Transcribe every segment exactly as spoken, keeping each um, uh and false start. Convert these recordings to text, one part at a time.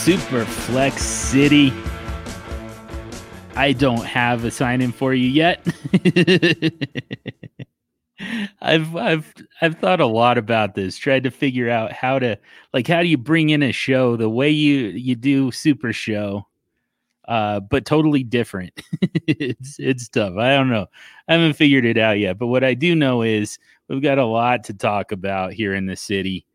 Super Flex City. I don't have a sign in for you yet. I've I've I've thought a lot about this, tried to figure out how to like how do you bring in a show the way you, you do Super Show, uh, but totally different. it's it's tough. I don't know. I haven't figured it out yet. But what I do know is we've got a lot to talk about here in the city.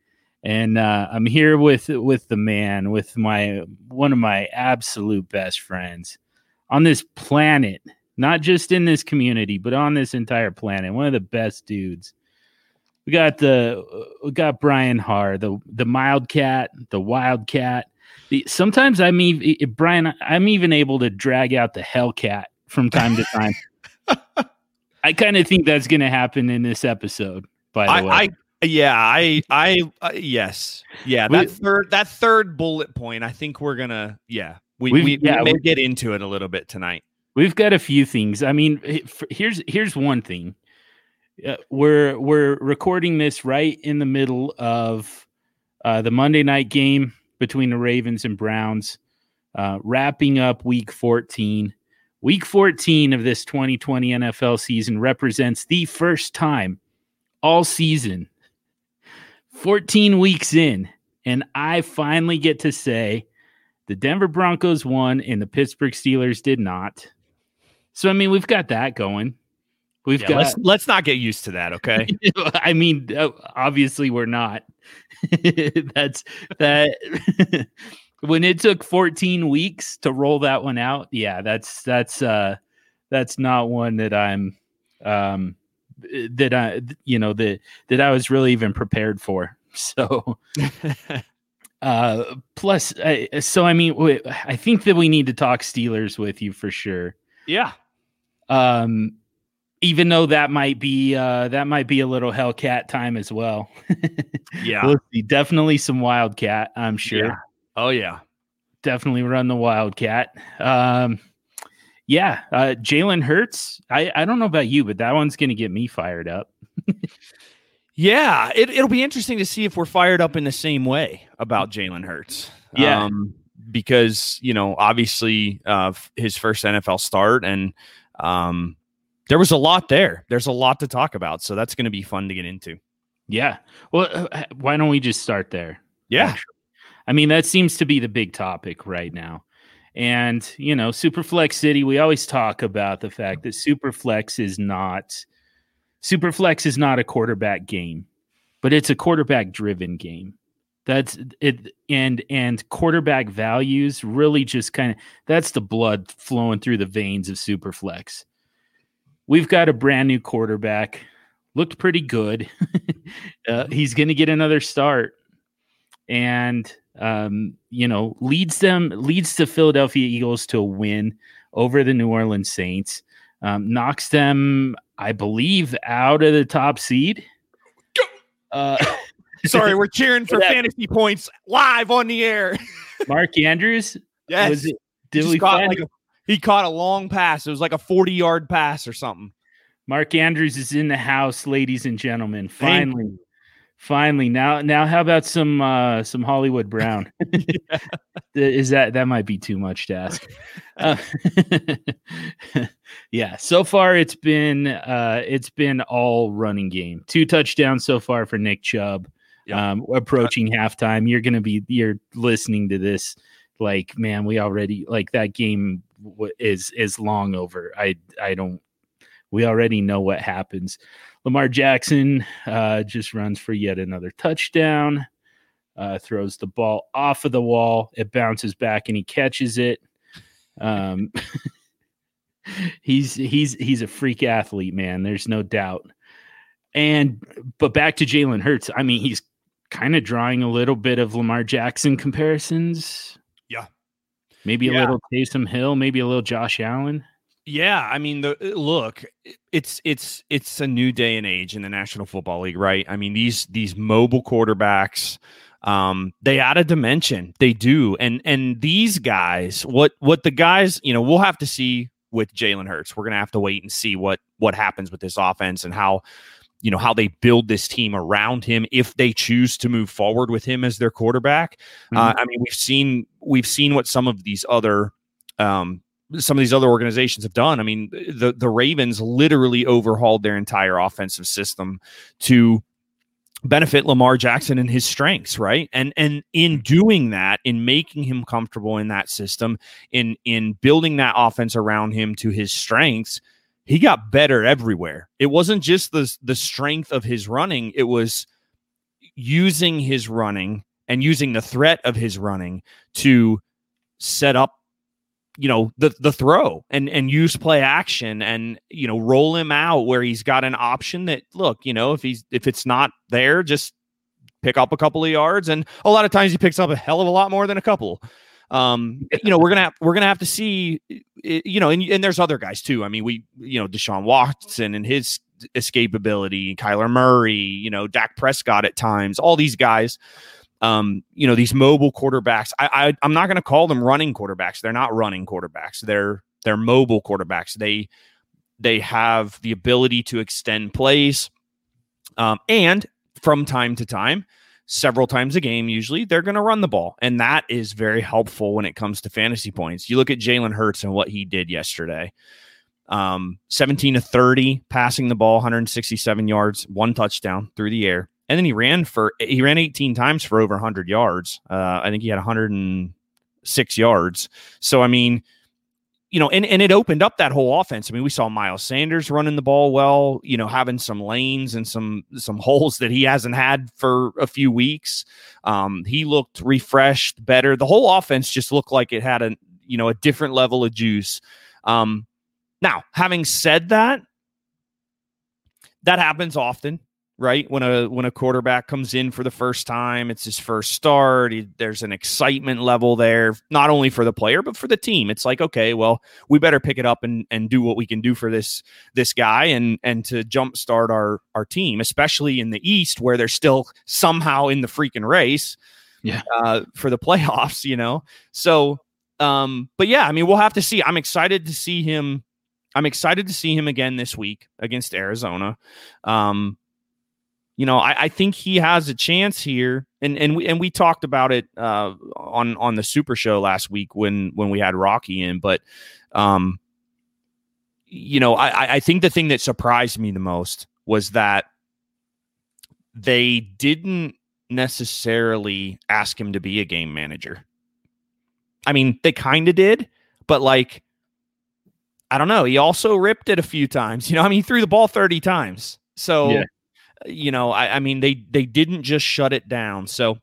And uh, I'm here with with the man, with my one of my absolute best friends on this planet, not just in this community, but on this entire planet. One of the best dudes. We got the we got Brian Haar, the the mild cat, the wild cat. The, sometimes I'm even Brian. I'm even able to drag out the Hellcat from time to time. I kind of think that's going to happen in this episode. By the I, way. I, Yeah, I, I, uh, yes, yeah. That we, third, that third bullet point. I think we're gonna, yeah, we, we, yeah, we may get into it a little bit tonight. We've got a few things. I mean, here's here's one thing. Uh, we're we're recording this right in the middle of uh, the Monday night game between the Ravens and Browns, uh, wrapping up Week fourteen. Week fourteen of this twenty twenty N F L season represents the first time all season. fourteen weeks in, and I finally get to say the Denver Broncos won and the Pittsburgh Steelers did not. So, I mean, we've got that going. We've yeah, got. Let's, let's not get used to that, okay? I mean, obviously we're not. That's that. When it took fourteen weeks to roll that one out, yeah, that's that's uh, that's not one that I'm. Um, that I, you know, that, that I was really even prepared for. So, uh, plus, I, so, I mean, we, I think that we need to talk Steelers with you for sure. Yeah. Um, even though that might be, uh, that might be a little Hellcat time as well. Yeah. We'll see. Definitely some Wildcat, I'm sure. Yeah. Oh yeah. Definitely run the Wildcat. Um, Yeah, uh, Jalen Hurts. I, I don't know about you, but that one's going to get me fired up. yeah, it, it'll be interesting to see if we're fired up in the same way about Jalen Hurts. Yeah, um, because you know, obviously, uh, his first N F L start, and um, there was a lot there. There's a lot to talk about, so that's going to be fun to get into. Yeah. Well, why don't we just start there? Yeah. Actually? I mean, that seems to be the big topic right now. And, you know, Superflex City, we always talk about the fact that Superflex is not Superflex is not a quarterback game, but it's a quarterback driven game. That's it. And and quarterback values really just kind of that's the blood flowing through the veins of Superflex. We've got a brand new quarterback, looked pretty good. uh, he's going to get another start. And um, you know, leads them leads the Philadelphia Eagles to a win over the New Orleans Saints, um, knocks them, I believe, out of the top seed. Uh, Sorry, we're cheering for fantasy points live on the air. Mark Andrews, yes, was it, did we caught like a, he caught a long pass? It was like a forty-yard pass or something. Mark Andrews is in the house, ladies and gentlemen. Finally. Thank- Finally, now, now, how about some uh, some Hollywood Brown? Is that that might be too much to ask? Uh, yeah, so far it's been uh, it's been all running game. Two touchdowns so far for Nick Chubb. Yep. Um, approaching halftime, you're gonna be you're listening to this like, man, we already like that game w- is is long over. I I don't. We already know what happens. Lamar Jackson uh, just runs for yet another touchdown, uh, throws the ball off of the wall. It bounces back and he catches it. Um, he's he's he's a freak athlete, man. There's no doubt. And but back to Jalen Hurts. I mean, he's kind of drawing a little bit of Lamar Jackson comparisons. Yeah, maybe a yeah. little Taysom Hill, maybe a little Josh Allen. Yeah, I mean, the look, it's it's it's a new day and age in the National Football League, right? I mean, these these mobile quarterbacks, um, they add a dimension. They do. And and these guys, what what the guys, you know, we'll have to see with Jalen Hurts. We're going to have to wait and see what what happens with this offense and how, you know, how they build this team around him if they choose to move forward with him as their quarterback. Mm-hmm. Uh, I mean, we've seen we've seen what some of these other um, some of these other organizations have done. I mean, the the Ravens literally overhauled their entire offensive system to benefit Lamar Jackson and his strengths, right? And and in doing that, in making him comfortable in that system, in in building that offense around him to his strengths, he got better everywhere. It wasn't just the the strength of his running, it was using his running and using the threat of his running to set up, you know, the the throw and and use play action and, you know, roll him out where he's got an option that, look, you know, if he's if it's not there, just pick up a couple of yards. And a lot of times he picks up a hell of a lot more than a couple. Um, you know, we're going to we're going to have to see, you know, and, and there's other guys, too. I mean, we, you know, Deshaun Watson and his escapability, Kyler Murray, you know, Dak Prescott at times, all these guys. Um, you know, these mobile quarterbacks, I, I, I'm not going to call them running quarterbacks. They're not running quarterbacks. They're, they're mobile quarterbacks. They, they have the ability to extend plays. Um, and from time to time, several times a game, usually they're going to run the ball. And that is very helpful when it comes to fantasy points. You look at Jalen Hurts and what he did yesterday, um, seventeen to thirty, passing the ball, one hundred sixty-seven yards, one touchdown through the air. And then he ran for he ran eighteen times for over one hundred yards. Uh, I think he had one hundred six yards. So, I mean, you know, and, and it opened up that whole offense. I mean, we saw Miles Sanders running the ball well, you know, having some lanes and some some holes that he hasn't had for a few weeks. Um, he looked refreshed, better. The whole offense just looked like it had a, you know, a different level of juice. Um, now, having said that, that happens often. Right. When a when a quarterback comes in for the first time, it's his first start. He, there's an excitement level there, not only for the player, but for the team. It's like, OK, well, we better pick it up and, and do what we can do for this this guy and and to jumpstart our our team, especially in the East, where they're still somehow in the freaking race yeah. uh, for the playoffs, you know. So, um, but yeah, I mean, we'll have to see. I'm excited to see him. I'm excited to see him again this week against Arizona. Um You know, I, I think he has a chance here, and and we and we talked about it uh, on on the Super Show last week when when we had Rocky in. But, um, you know, I, I think the thing that surprised me the most was that they didn't necessarily ask him to be a game manager. I mean, they kind of did, but like, I don't know. He also ripped it a few times. You know, I mean, he threw the ball thirty times, so. Yeah. You know, I, I mean, they they didn't just shut it down. So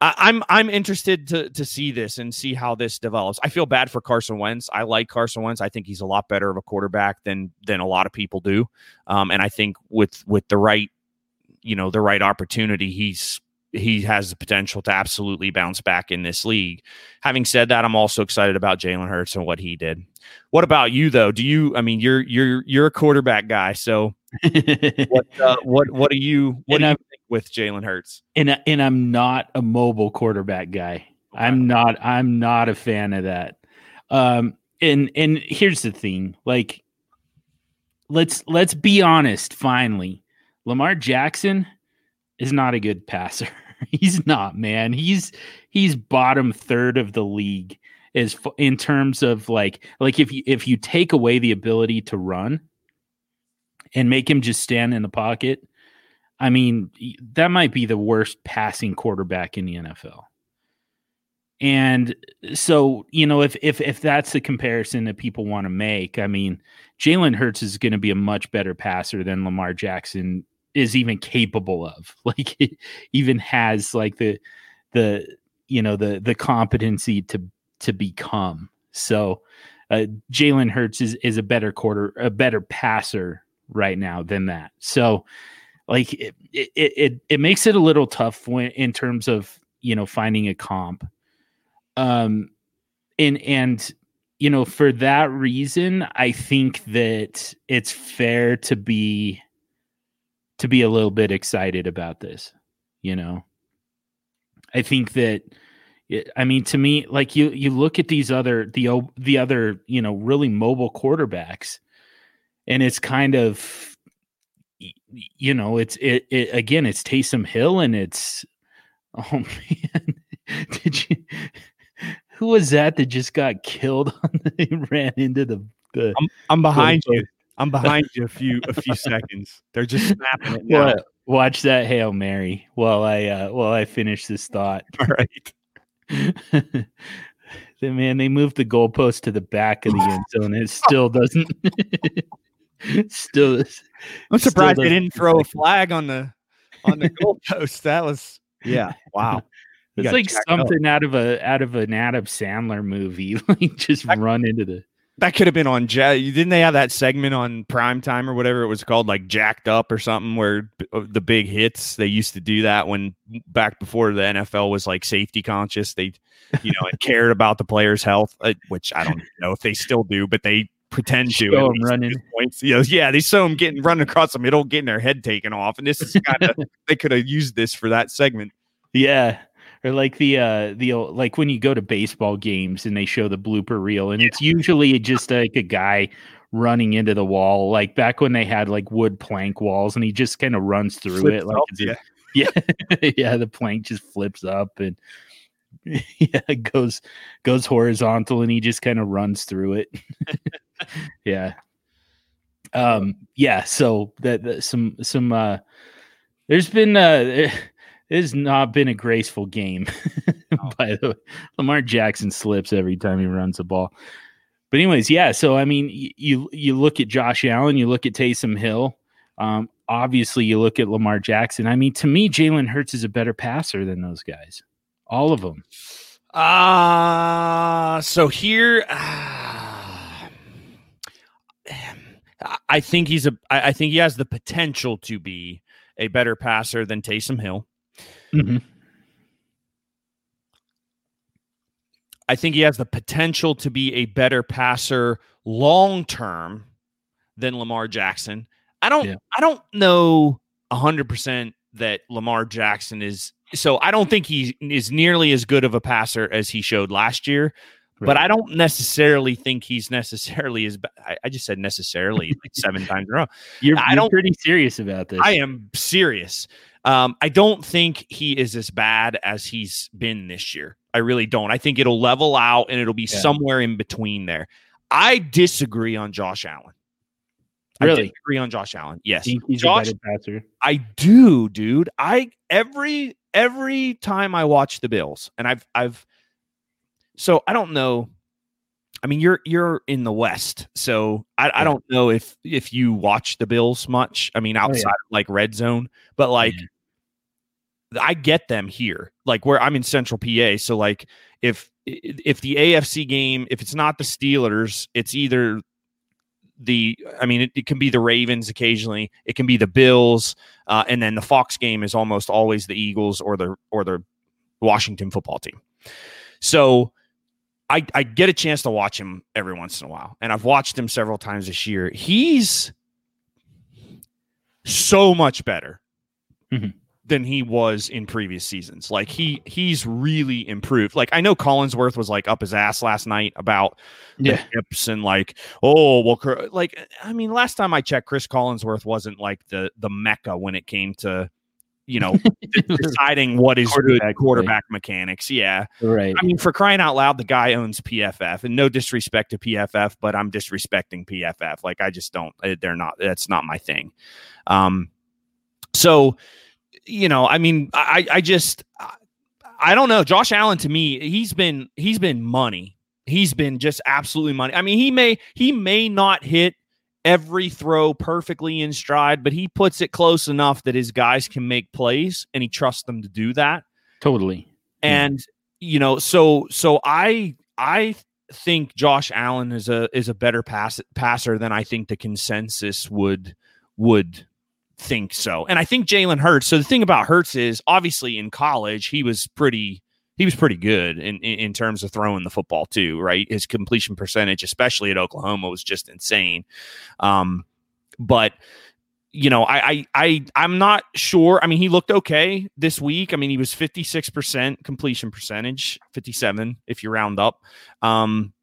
I, I'm I'm interested to to see this and see how this develops. I feel bad for Carson Wentz. I like Carson Wentz. I think he's a lot better of a quarterback than than a lot of people do. Um, and I think with with the right, you know, the right opportunity, he's he has the potential to absolutely bounce back in this league. Having said that, I'm also excited about Jalen Hurts and what he did. What about you, though? Do you? I mean, you're you're you're a quarterback guy, so. what, uh, what what do you what do you think with Jalen Hurts? And and I'm not a mobile quarterback guy. Okay. I'm not I'm not a fan of that. Um, and and here's the thing, like let's let's be honest. Finally, Lamar Jackson is not a good passer. He's not, man. He's he's bottom third of the league as f- in terms of like like if you if you take away the ability to run. And make him just stand in the pocket. I mean, that might be the worst passing quarterback in the N F L. And so, you know, if if if that's the comparison that people want to make, I mean, Jalen Hurts is going to be a much better passer than Lamar Jackson is even capable of. Like, it even has like the the you know the the competency to to become. So, uh, Jalen Hurts is is a better quarter, a better passer. Right now than that. So like it, it, it, it makes it a little tough when, in terms of, you know, finding a comp. Um, and, and, you know, for that reason, I think that it's fair to be, to be a little bit excited about this. You know, I think that, it, I mean, to me, like you, you look at these other, the, the other, you know, really mobile quarterbacks. And it's kind of, you know, it's it, it again. It's Taysom Hill, and it's oh man, did you Who was that that just got killed? He ran into the. the I'm, I'm behind the, you. I'm behind you a few a few seconds. They're just snapping it now. Well, watch that Hail Mary while I uh, while I finish this thought. All right. Man, they moved the goalpost to the back of the end zone. It still doesn't. still, I'm surprised still they didn't throw a flag on the on the goalpost. That was yeah, wow. It's like something out of a out of an Adam Sandler movie. Like just that, run into the. That could have been on. Didn't they have that segment on Primetime or whatever it was called, like Jacked Up or something, where the big hits? They used to do that when back before the N F L was like safety conscious. They, you know, it cared about the player's health, which I don't know if they still do, but they pretend show to. Them running. Points. You know, yeah, they show them getting running across the middle, getting their head taken off, and this is kind of they could have used this for that segment. Yeah. Or like the uh the like when you go to baseball games and they show the blooper reel and it's usually just like a guy running into the wall, like back when they had like wood plank walls and he just kind of runs through flips it like up, yeah yeah, yeah the plank just flips up and yeah it goes goes horizontal and he just kind of runs through it. yeah um yeah so that, that some some uh there's been uh it has not been a graceful game. Oh. By the way, Lamar Jackson slips every time he runs the ball. But anyways, yeah. So I mean, you you look at Josh Allen, you look at Taysom Hill. Um, obviously, you look at Lamar Jackson. I mean, to me, Jalen Hurts is a better passer than those guys, all of them. Ah, uh, so here, uh, I think he's a. I think he has the potential to be a better passer than Taysom Hill. Mm-hmm. I think he has the potential to be a better passer long term than Lamar Jackson. I don't yeah. I don't know one hundred percent that Lamar Jackson is so I don't think he is nearly as good of a passer as he showed last year, right. But I don't necessarily think he's necessarily as I, I just said necessarily like seven times in a row. You're, I you're don't, pretty serious about this. I am serious. Um, I don't think he is as bad as he's been this year. I really don't. I think it'll level out and it'll be yeah. somewhere in between there. I disagree on Josh Allen. Really? I disagree on Josh Allen. Yes. He, he's Josh, a better passer. I do, dude. I every every time I watch the Bills, and I've I've so I don't know. I mean, you're you're in the West, so I, I don't know if if you watch the Bills much. I mean, outside oh, yeah. of like red zone, but like yeah. I get them here, like where I'm in Central P A. So like if if the A F C game, if it's not the Steelers, it's either the I mean, it, it can be the Ravens occasionally. It can be the Bills. Uh, and then the Fox game is almost always the Eagles or the or the Washington football team. So I, I get a chance to watch him every once in a while. And I've watched him several times this year. He's so much better. Mm-hmm. Than he was in previous seasons. Like he he's really improved. Like I know Collinsworth was like up his ass last night about yeah. the hips and like, oh, well, like, I mean, last time I checked, Chris Collinsworth wasn't like the, the Mecca when it came to, you know, deciding what is quarterback good quarterback play. Mechanics. Yeah. Right. I mean, for crying out loud, the guy owns P F F and no disrespect to P F F, but I'm disrespecting P F F. Like I just don't, they're not, that's not my thing. Um, so, You know, I mean, I, I just, I don't know. Josh Allen, to me, he's been, he's been money. He's been just absolutely money. I mean, he may, he may not hit every throw perfectly in stride, but he puts it close enough that his guys can make plays and he trusts them to do that. Totally. And, yeah. you know, so, so I, I think Josh Allen is a, is a better pass, passer than I think the consensus would, would. think so. And I think Jalen Hurts. So the thing about Hurts is obviously in college, he was pretty, he was pretty good in, in, in terms of throwing the football too, right? His completion percentage, especially at Oklahoma, was just insane. Um, but you know, I, I, I, I'm not sure. I mean, he looked okay this week. I mean, he was fifty-six percent completion percentage, fifty-seven if you round up. Um,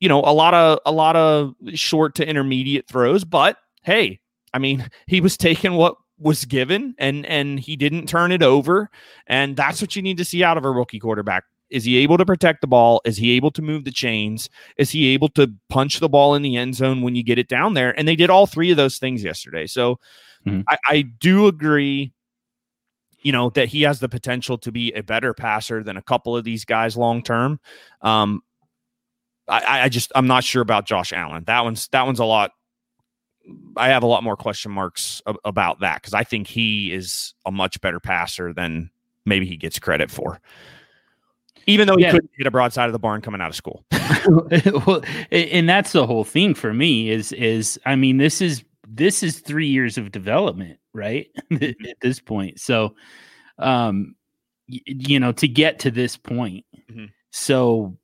you know, a lot of, a lot of short to intermediate throws, but hey, I mean, he was taking what was given and and he didn't turn it over. And that's what you need to see out of a rookie quarterback Is he able to protect the ball? Is he able to move the chains? Is he able to punch the ball in the end zone when you get it down there? And they did all three of those things yesterday. So mm-hmm. I, I do agree, you know, that he has the potential to be a better passer than a couple of these guys long-term. Um, I, I just, I'm not sure about Josh Allen. That one's, that one's a lot. I have a lot more question marks ab- about that. Cause I think he is a much better passer than maybe he gets credit for. Even though he yeah. couldn't hit a broadside of the barn coming out of school. Well, and that's the whole thing for me is, is, I mean, this is, this is three years of development, right? At this point. So, um, y- you know, to get to this point, mm-hmm. so,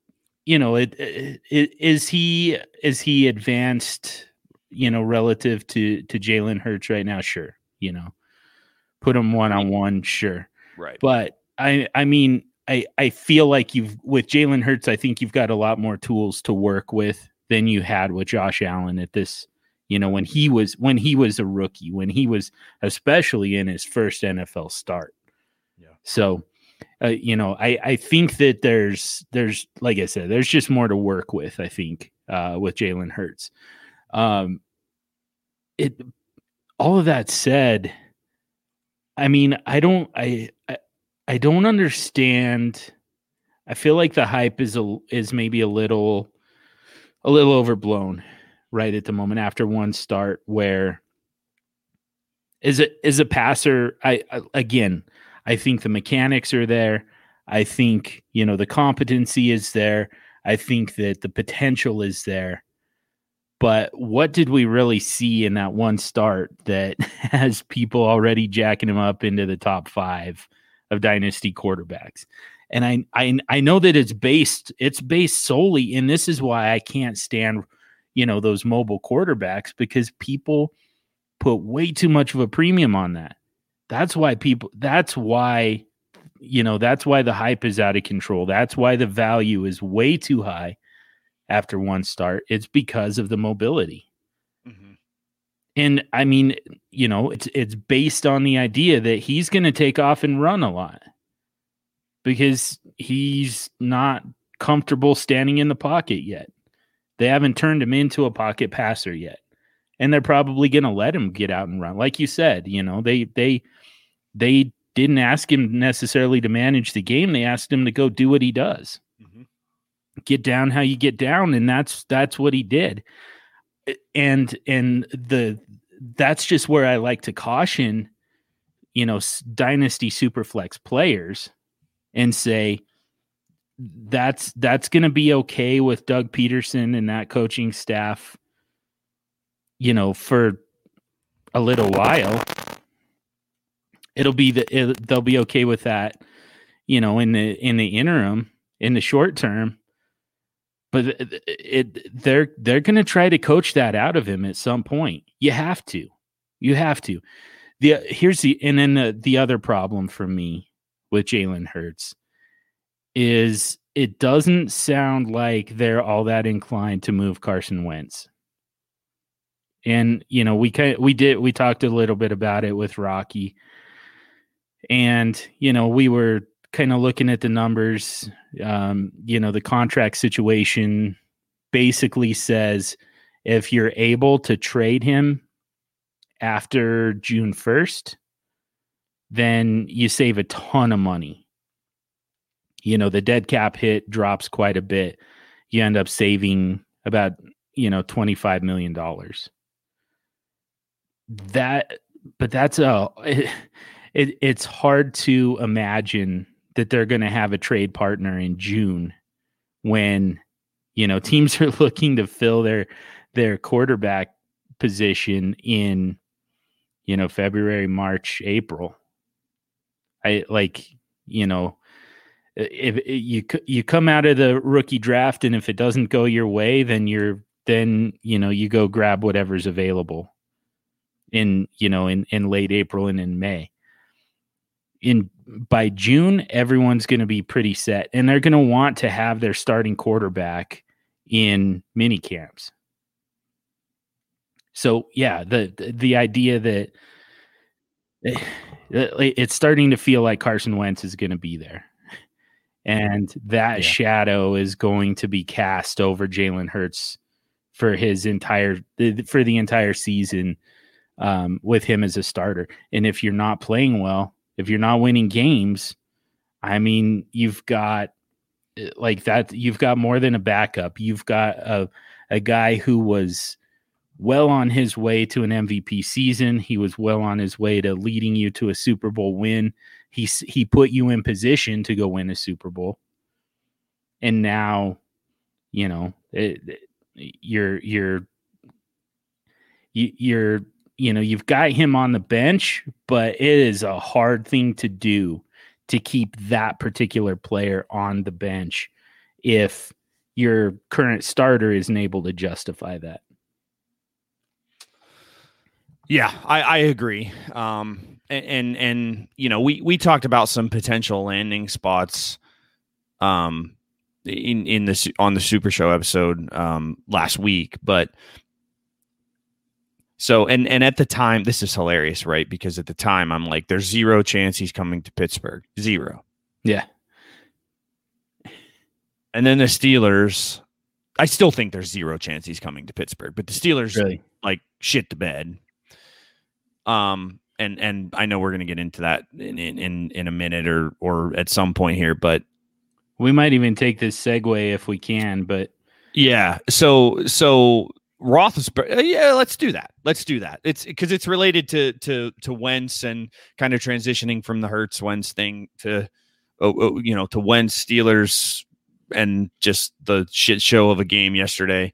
you know, it, it, it, is he, is he advanced, you know, relative to, to Jalen Hurts right now? Sure. You know, put him one-on-one. Sure. Right. But I, I mean, I, I feel like you've with Jalen Hurts, I think you've got a lot more tools to work with than you had with Josh Allen at this, you know, when he was when he was a rookie, when he was especially in his first N F L start. Yeah. So, uh, you know, I, I think that there's there's like I said, there's just more to work with, I think, uh, with Jalen Hurts. Um, it all of that said, I mean, I don't I. I I don't understand. I feel like the hype is a, is maybe a little a little overblown right at the moment after one start where is it is a passer. I, I again, I think the mechanics are there. I think, you know, the competency is there. I think that the potential is there. But what did we really see in that one start that has people already jacking him up into the top five of dynasty quarterbacks? And I, I I know that it's based it's based solely, and this is why I can't stand, you know, those mobile quarterbacks, because people put way too much of a premium on that. That's why people that's why you know that's why the hype is out of control. That's why the value is way too high after one start. It's because of the mobility. Mm-hmm. And I mean, you know, it's it's based on the idea that he's going to take off and run a lot because he's not comfortable standing in the pocket yet. They haven't turned him into a pocket passer yet, and they're probably going to let him get out and run. Like you said, you know, they they they didn't ask him necessarily to manage the game. They asked him to go do what he does, mm-hmm. get down how you get down, and that's that's what he did. And and the that's just where I like to caution, you know, dynasty superflex players and say that's that's going to be okay with Doug Peterson and that coaching staff, you know, for a little while. It'll be the it, they'll be okay with that, you know, in the in the interim, in the short term. But it, it, they're they're going to try to coach that out of him at some point. You have to, you have to. The here's the and then the, the other problem for me with Jalen Hurts is it doesn't sound like they're all that inclined to move Carson Wentz. And you know we kind we did we talked a little bit about it with Rocky, and you know we were kind of looking at the numbers, um, you know, the contract situation basically says if you're able to trade him after June first, then you save a ton of money. You know, the dead cap hit drops quite a bit. You end up saving about, you know, twenty-five million dollars. That, but that's a, it, it, it's hard to imagine that they're going to have a trade partner in June when, you know, teams are looking to fill their, their quarterback position in, you know, February, March, April. I like, you know, if, if you, you come out of the rookie draft and if it doesn't go your way, then you're, then, you know, you go grab whatever's available in, you know, in, in late April and in May. In by June, everyone's going to be pretty set, and they're going to want to have their starting quarterback in mini camps. So yeah, the, the, the idea that it, it's starting to feel like Carson Wentz is going to be there. And that yeah. shadow is going to be cast over Jalen Hurts for his entire for the entire season um, with him as a starter. And if you're not playing well, if you're not winning games, I mean, you've got like that. You've got more than a backup. You've got a a guy who was well on his way to an M V P season. He was well on his way to leading you to a Super Bowl win. He he put you in position to go win a Super Bowl, and now, you know, it, it, you're you're you're you know you've got him on the bench, but it is a hard thing to do to keep that particular player on the bench if your current starter isn't able to justify that. Yeah, I, I agree. Um, and, and, and, you know, we, we talked about some potential landing spots, um, in, in this, on the Super Show episode, um, last week, but so, and, and at the time, this is hilarious, right? Because at the time I'm like, there's zero chance he's coming to Pittsburgh. Zero. Yeah. And then the Steelers, I still think there's zero chance he's coming to Pittsburgh, but the Steelers really? like shit the bed. Um, and, and I know we're going to get into that in, in, in a minute or, or at some point here, but we might even take this segue if we can, but yeah. So, so Roethlisberger, yeah, let's do that. Let's do that. It's because it's related to, to, to Wentz and kind of transitioning from the Hurts Wentz thing to, oh, oh, you know, to Wentz Steelers and just the shit show of a game yesterday.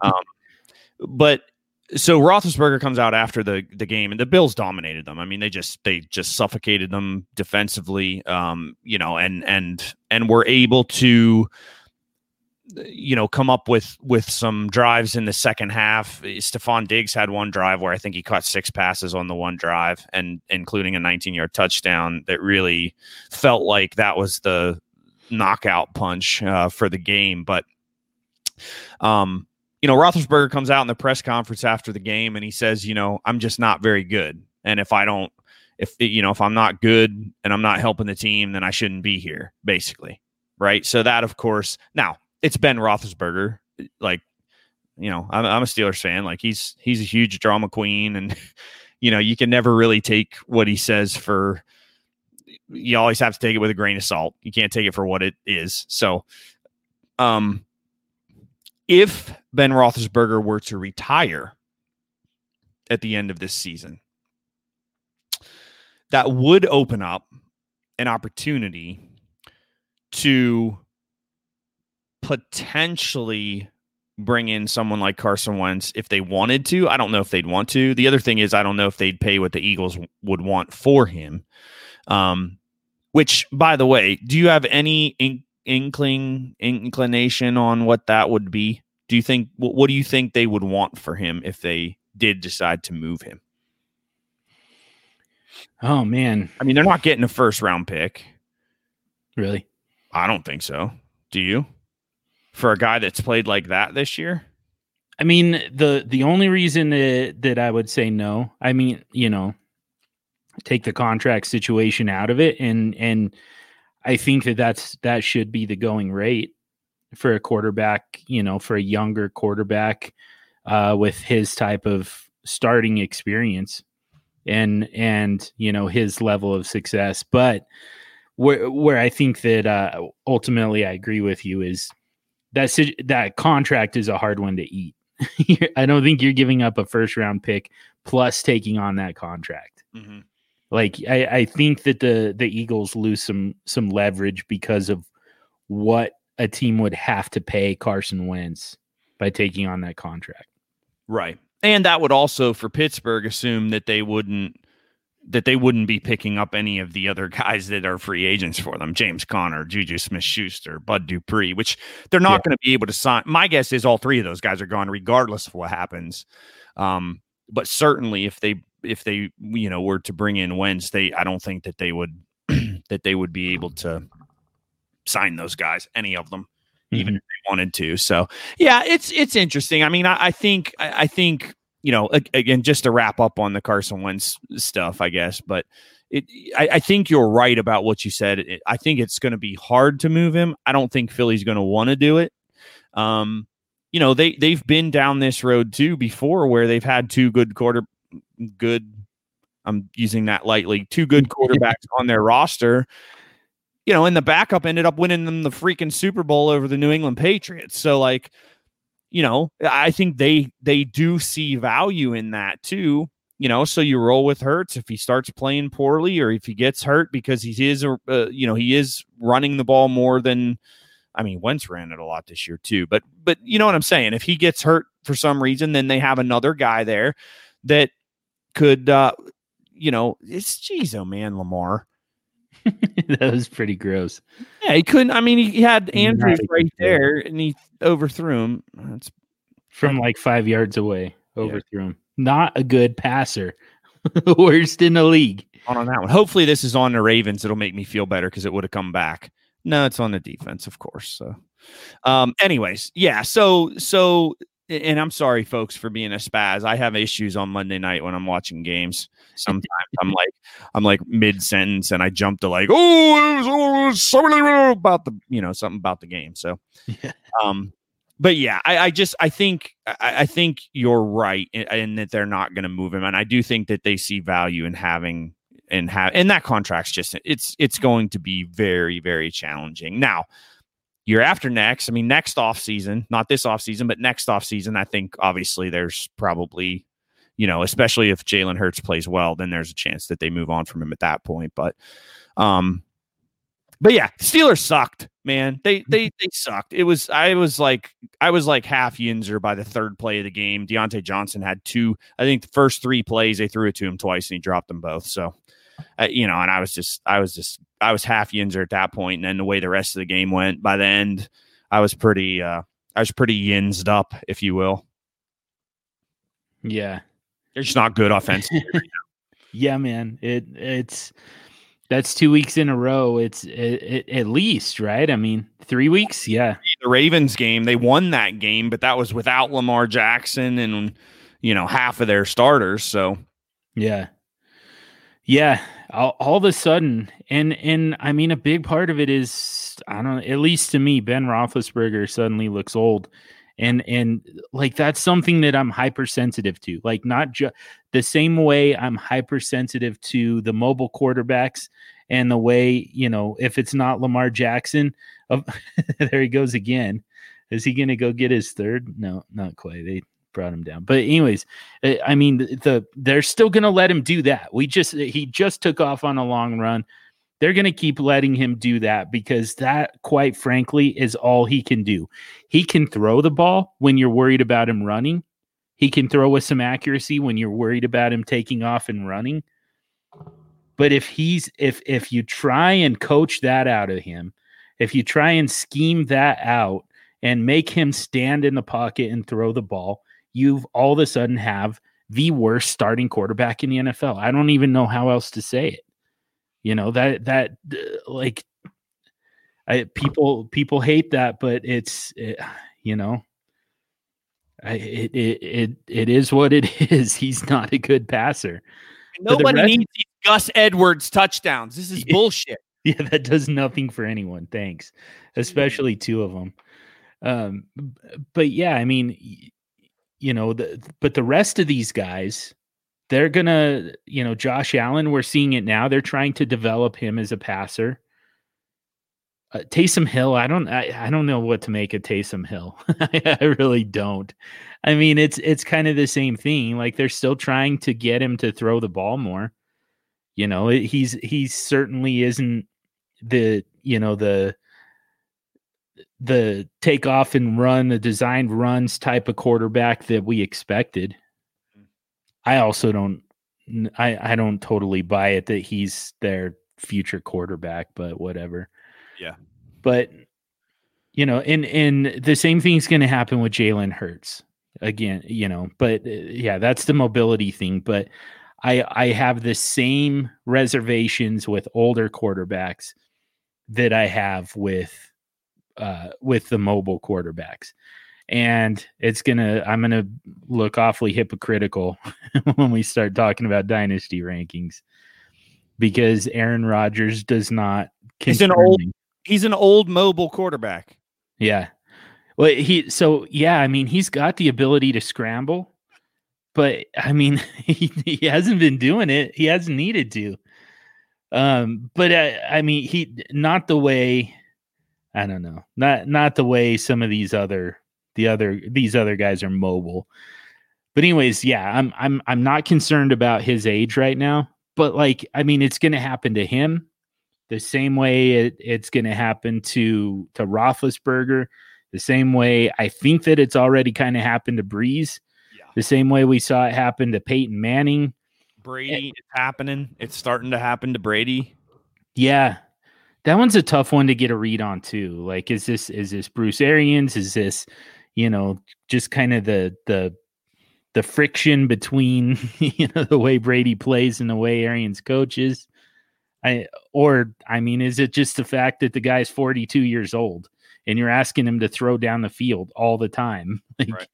um, but So Roethlisberger comes out after the, the game, and the Bills dominated them. I mean, they just they just suffocated them defensively, um, you know, and and and were able to, you know, come up with with some drives in the second half. Stephon Diggs had one drive where I think he caught six passes on the one drive, and including a nineteen-yard touchdown that really felt like that was the knockout punch uh, for the game. But, um. You know, Roethlisberger comes out in the press conference after the game and he says, you know, I'm just not very good. And if I don't, if, you know, if I'm not good and I'm not helping the team, then I shouldn't be here, basically. Right. So that, of course, now it's Ben Roethlisberger. Like, you know, I'm, I'm a Steelers fan. Like he's, he's a huge drama queen. And, you know, you can never really take what he says for, you always have to take it with a grain of salt. You can't take it for what it is. So, um, if Ben Roethlisberger were to retire at the end of this season, that would open up an opportunity to potentially bring in someone like Carson Wentz if they wanted to. I don't know if they'd want to. The other thing is, I don't know if they'd pay what the Eagles would want for him. Um, which, by the way, do you have any in- Inkling inclination on what that would be? Do you think what, what do you think they would want for him if they did decide to move him? Oh man, I mean they're not getting a first round pick, really. I don't think so. Do you? For a guy that's played like that this year? I mean the the only reason that, that I would say no. I mean you know, take the contract situation out of it, and and. I think that that's, that should be the going rate for a quarterback, you know, for a younger quarterback uh, with his type of starting experience and, and, you know, his level of success. But where, where I think that uh, ultimately I agree with you is that that contract is a hard one to eat. I don't think you're giving up a first round pick plus taking on that contract. Mm-hmm. Like I, I think that the, the Eagles lose some some leverage because of what a team would have to pay Carson Wentz by taking on that contract. Right. And that would also for Pittsburgh assume that they wouldn't that they wouldn't be picking up any of the other guys that are free agents for them. James Conner, Juju Smith-Schuster, Bud Dupree, which they're not yeah. going to be able to sign. My guess is all three of those guys are gone regardless of what happens. Um, but certainly if they if they, you know, were to bring in Wentz, they, I don't think that they would, that they would be able to sign those guys, any of them, mm-hmm. even if they wanted to. So yeah, it's, it's interesting. I mean, I, I think, I, I think you know, again, just to wrap up on the Carson Wentz stuff, I guess, but it, I, I think you're right about what you said. It, I think it's going to be hard to move him. I don't think Philly's going to want to do it. Um, you know, they, they've been down this road too before where they've had two good quarter, good, I'm using that lightly, two good quarterbacks on their roster, you know, and the backup ended up winning them the freaking Super Bowl over the New England Patriots. So like, you know, I think they, they do see value in that too, you know, so you roll with Hurts if he starts playing poorly or if he gets hurt because he is, a, uh, you know, he is running the ball more than, I mean, Wentz ran it a lot this year too, but, but you know what I'm saying? If he gets hurt for some reason, then they have another guy there that could, uh, you know, it's geez, oh man, Lamar. That was pretty gross. Yeah, he couldn't. I mean, he had Andrews right there, and he overthrew him. That's from like five yards away. Overthrew yeah. him. Not a good passer. Worst in the league. On on that one. Hopefully, this is on the Ravens. It'll make me feel better because it would have come back. No, it's on the defense, of course. So, um, anyways, yeah. So, so. And I'm sorry, folks, for being a spaz. I have issues on Monday night when I'm watching games. Sometimes I'm like, I'm like mid sentence, and I jump to like, oh, it was, oh, it was something about the, you know, something about the game. So, yeah. um, but yeah, I, I just, I think, I, I think you're right in, in that they're not going to move him, and I do think that they see value in having and have, and that contract's just, it's, it's going to be very, very challenging now. Year after next, I mean, next offseason, not this offseason, but next offseason, I think obviously there's probably, you know, especially if Jalen Hurts plays well, then there's a chance that they move on from him at that point. But, um, but yeah, Steelers sucked, man. They, they, they sucked. It was, I was like, I was like half Yinzer by the third play of the game. Deontay Johnson had two, I think the first three plays, they threw it to him twice and he dropped them both. So, Uh, you know, and I was just, I was just, I was half Yinzer at that point. And then the way the rest of the game went by the end, I was pretty, uh, I was pretty Yinzed up, if you will. Yeah. They're just not good offensively. Right now. Yeah, man. It, it's, that's two weeks in a row. It's it, it, at least, right? I mean, three weeks. Yeah. The Ravens game, they won that game, but that was without Lamar Jackson and, you know, half of their starters. So, yeah. Yeah, all, all of a sudden, and and I mean, a big part of it is, I don't know, at least to me, Ben Roethlisberger suddenly looks old, and and like that's something that I'm hypersensitive to. Like not just the same way I'm hypersensitive to the mobile quarterbacks and the way, you know, if it's not Lamar Jackson, uh, there he goes again. Is he going to go get his third? No, not quite. They brought him down, but anyways, I mean, the, the they're still gonna let him do that. We just he just took off on a long run. They're gonna keep letting him do that because that, quite frankly, is all he can do. He can throw the ball when you're worried about him running. He can throw with some accuracy when you're worried about him taking off and running. But if he's if if you try and coach that out of him, if you try and scheme that out and make him stand in the pocket and throw the ball, you've all of a sudden have the worst starting quarterback in the N F L. I don't even know how else to say it. You know, that, that uh, like I, people, people hate that, but it's, it, you know, I, it, it, it, it is what it is. He's not a good passer. Nobody rest, needs these Gus Edwards touchdowns. This is yeah, bullshit. Yeah. That does nothing for anyone. Thanks. Especially two of them. Um, but yeah, I mean, you know, the, but the rest of these guys, they're going to, you know, Josh Allen, we're seeing it now. They're trying to develop him as a passer. Uh, Taysom Hill, I don't I, I don't know what to make of Taysom Hill. I, I really don't. I mean, it's it's kind of the same thing. Like they're still trying to get him to throw the ball more. You know, it, he's he certainly isn't the, you know, the the take off and run, the designed runs type of quarterback that we expected. I also don't, I, I don't totally buy it that he's their future quarterback, but whatever. Yeah. But, you know, and, and the same thing's going to happen with Jalen Hurts again, you know, but uh, yeah, that's the mobility thing. But I, I have the same reservations with older quarterbacks that I have with, uh, with the mobile quarterbacks. And it's gonna, I'm gonna look awfully hypocritical when we start talking about dynasty rankings, because Aaron Rodgers does not. He's an old. He's an old mobile quarterback. Yeah. Well, he. So yeah, I mean, he's got the ability to scramble, but I mean, he, he hasn't been doing it. He hasn't needed to. Um, but uh, I mean, he not the way. I don't know. Not not the way some of these other. The other these other guys are mobile, but anyways, yeah, I'm I'm I'm not concerned about his age right now. But like, I mean, it's going to happen to him the same way it, it's going to happen to to Roethlisberger, the same way I think that it's already kind of happened to Brees, yeah. the same way we saw it happen to Peyton Manning. Brady, it, it's happening. It's starting to happen to Brady. Yeah, that one's a tough one to get a read on too. Like, is this is this Bruce Arians? Is this you know, just kind of the the the friction between you know the way Brady plays and the way Arians coaches, I or I mean, is it just the fact that the guy's forty-two years old and you're asking him to throw down the field all the time? Like, right.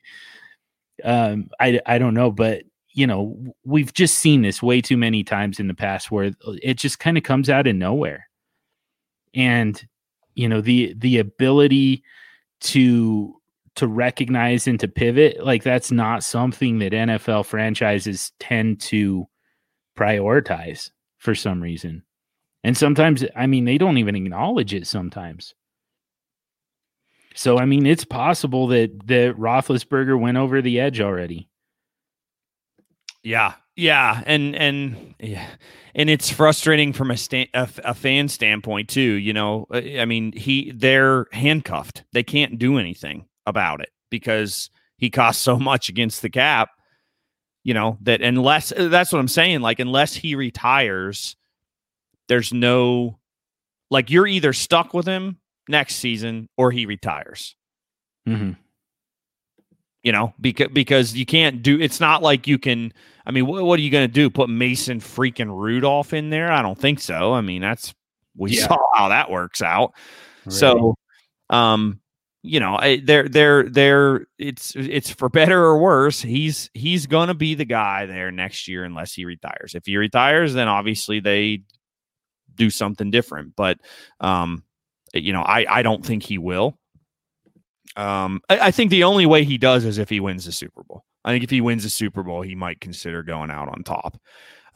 um, I I don't know, but you know, we've just seen this way too many times in the past where it just kind of comes out of nowhere, and you know the the ability to. to recognize and to pivot, like that's not something that N F L franchises tend to prioritize for some reason. And sometimes, I mean, they don't even acknowledge it sometimes. So, I mean, it's possible that, that Roethlisberger went over the edge already. Yeah. Yeah. And, and, yeah. And it's frustrating from a, sta- a, a fan standpoint too, you know, I mean, he, they're handcuffed. They can't do anything about it because he costs so much against the cap, you know, that unless that's what I'm saying, like, unless he retires, there's no, like, you're either stuck with him next season or he retires, mm-hmm. you know, because, because you can't do, it's not like you can, I mean, wh- what are you going to do? Put Mason freaking Rudolph in there? I don't think so. I mean, that's, we yeah. saw how that works out. Right. So, um, you know, they're they're they're it's it's for better or worse. He's he's gonna be the guy there next year unless he retires. If he retires, then obviously they do something different. But um, you know, I I don't think he will. Um, I, I think the only way he does is if he wins the Super Bowl. I think if he wins the Super Bowl, he might consider going out on top.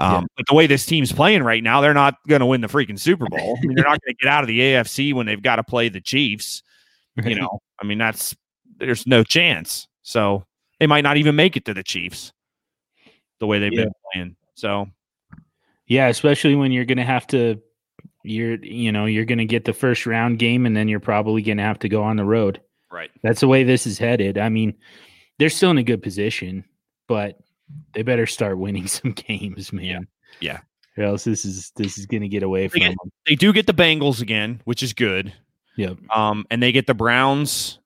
Um, yeah. But the way this team's playing right now, they're not gonna win the freaking Super Bowl. I mean, they're not gonna get out of the A F C when they've got to play the Chiefs. You know, I mean, that's there's no chance. So they might not even make it to the Chiefs the way they've yeah. been playing. So, yeah, especially when you're going to have to, you're, you know, you're going to get the first round game and then you're probably going to have to go on the road. Right. That's the way this is headed. I mean, they're still in a good position, but they better start winning some games, man. Yeah. yeah. Or else this is, this is going to get away they from get, them. They do get the Bengals again, which is good. Yep. Um, and they get the Browns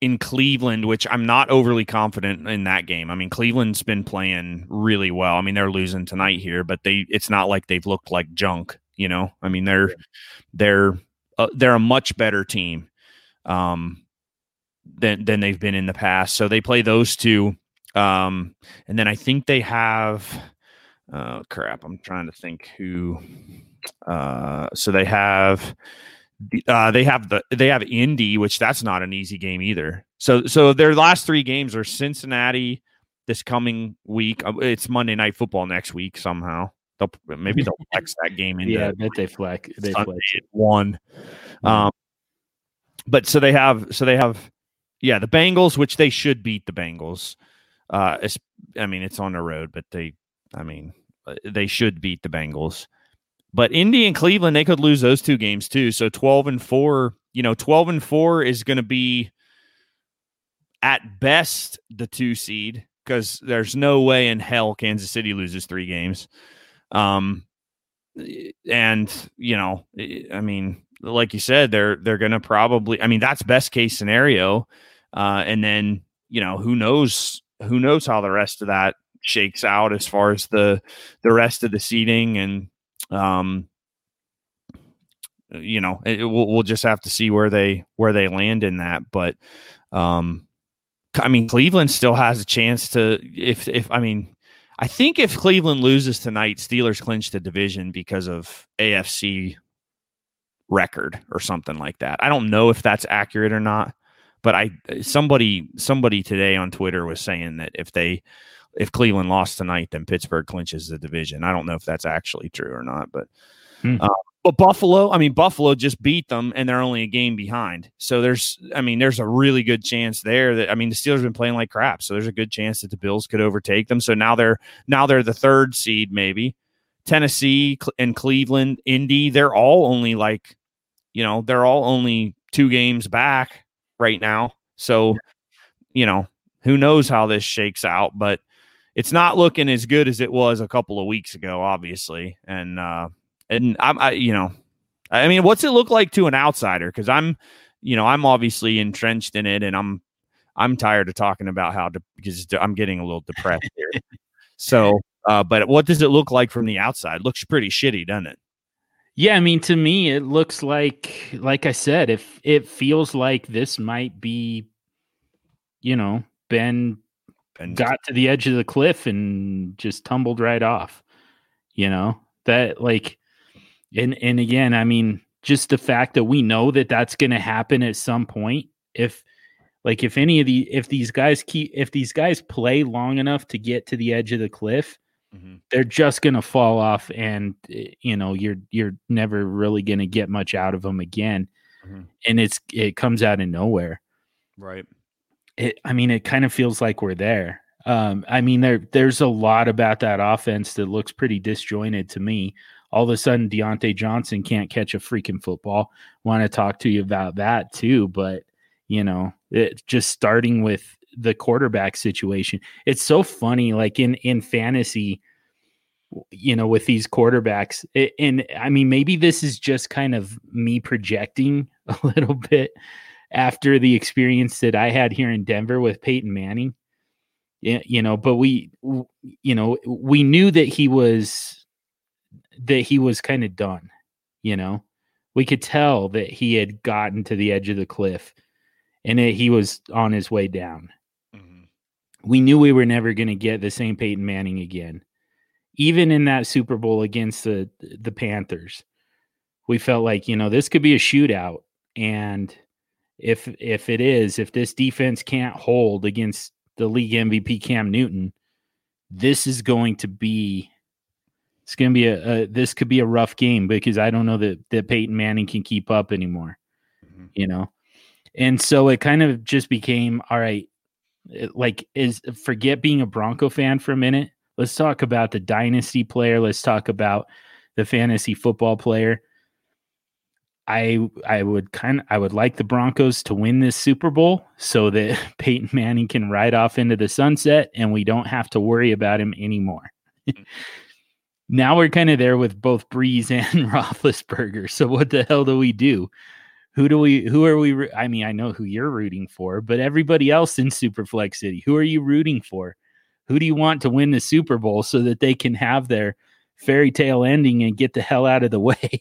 in Cleveland, which I'm not overly confident in that game. I mean, Cleveland's been playing really well. I mean, they're losing tonight here, but they it's not like they've looked like junk, you know. I mean, they're they're uh, they're a much better team um than than they've been in the past. So they play those two. Um, and then I think they have uh crap, I'm trying to think who uh so they have Uh, they have the they have Indy, which that's not an easy game either. So so their last three games are Cincinnati this coming week. It's Monday Night Football next week somehow. They'll, maybe they'll flex that game into yeah, I bet they flex they flex at one. Um, but so they have so they have yeah the Bengals, which they should beat the Bengals. Uh, it's, I mean it's on the road, but they I mean they should beat the Bengals. But Indy and Cleveland, they could lose those two games too. So twelve and four, you know, twelve and four is going to be at best the two seed because there's no way in hell Kansas City loses three games. Um, and you know, I mean, like you said, they're they're going to probably. I mean, that's best case scenario. Uh, and then you know, who knows? Who knows how the rest of that shakes out as far as the the rest of the seeding and. Um, you know, it, we'll, we'll just have to see where they where they land in that. But Um, I mean, Cleveland still has a chance to, if, if, I mean, I think if Cleveland loses tonight, Steelers clinch the division because of A F C record or something like that. I don't know if that's accurate or not, but I, somebody, somebody today on Twitter was saying that if they, if Cleveland lost tonight, then Pittsburgh clinches the division. I don't know if that's actually true or not, but, hmm. uh, But Buffalo, I mean, Buffalo just beat them, and they're only a game behind. So there's, I mean, there's a really good chance there that, I mean, the Steelers have been playing like crap. So there's a good chance that the Bills could overtake them. So now they're, now they're the third seed, maybe. Tennessee and Cleveland, Indy, they're all only like, you know, they're all only two games back right now. So, you know, who knows how this shakes out, but it's not looking as good as it was a couple of weeks ago, obviously. And, uh, And I'm, I, you know, I mean, what's it look like to an outsider? Because I'm, you know, I'm obviously entrenched in it, and I'm, I'm tired of talking about how to, because I'm getting a little depressed here. So, uh, but what does it look like from the outside? Looks pretty shitty, doesn't it? Yeah, I mean, to me, it looks like, like I said, if it feels like this might be, you know, Ben, Ben got to the edge of the cliff and just tumbled right off. You know that, like. And and again, I mean, just the fact that we know that that's going to happen at some point. If like if any of the if these guys keep if these guys play long enough to get to the edge of the cliff, mm-hmm. they're just going to fall off, and you know you're you're never really going to get much out of them again. Mm-hmm. And it's it comes out of nowhere, right? It, I mean, it kind of feels like we're there. Um, I mean, there there's a lot about that offense that looks pretty disjointed to me. All of a sudden, Deontay Johnson can't catch a freaking football. Want to talk to you about that too, but you know, it, just starting with the quarterback situation. It's so funny, like in in fantasy, you know, with these quarterbacks. It, and I mean, maybe this is just kind of me projecting a little bit after the experience that I had here in Denver with Peyton Manning. You know, but we, you know, we knew that he was. that he was kind of done, you know, we could tell that he had gotten to the edge of the cliff and that he was on his way down. Mm-hmm. We knew we were never going to get the same Peyton Manning again. Even in that Super Bowl against the, the Panthers, we felt like, you know, this could be a shootout. And if, if it is, if this defense can't hold against the league M V P Cam Newton, this is going to be It's going to be a, a, this could be a rough game because I don't know that, that Peyton Manning can keep up anymore, mm-hmm. you know? And so it kind of just became, all right, it, like is forget being a Bronco fan for a minute. Let's talk about the dynasty player. Let's talk about the fantasy football player. I, I would kind of, I would like the Broncos to win this Super Bowl so that Peyton Manning can ride off into the sunset and we don't have to worry about him anymore. Mm-hmm. Now we're kind of there with both Brees and Roethlisberger. So what the hell do we do? Who do we? Who are we? I mean, I know who you're rooting for, but everybody else in Superflex City, who are you rooting for? Who do you want to win the Super Bowl so that they can have their fairy tale ending and get the hell out of the way?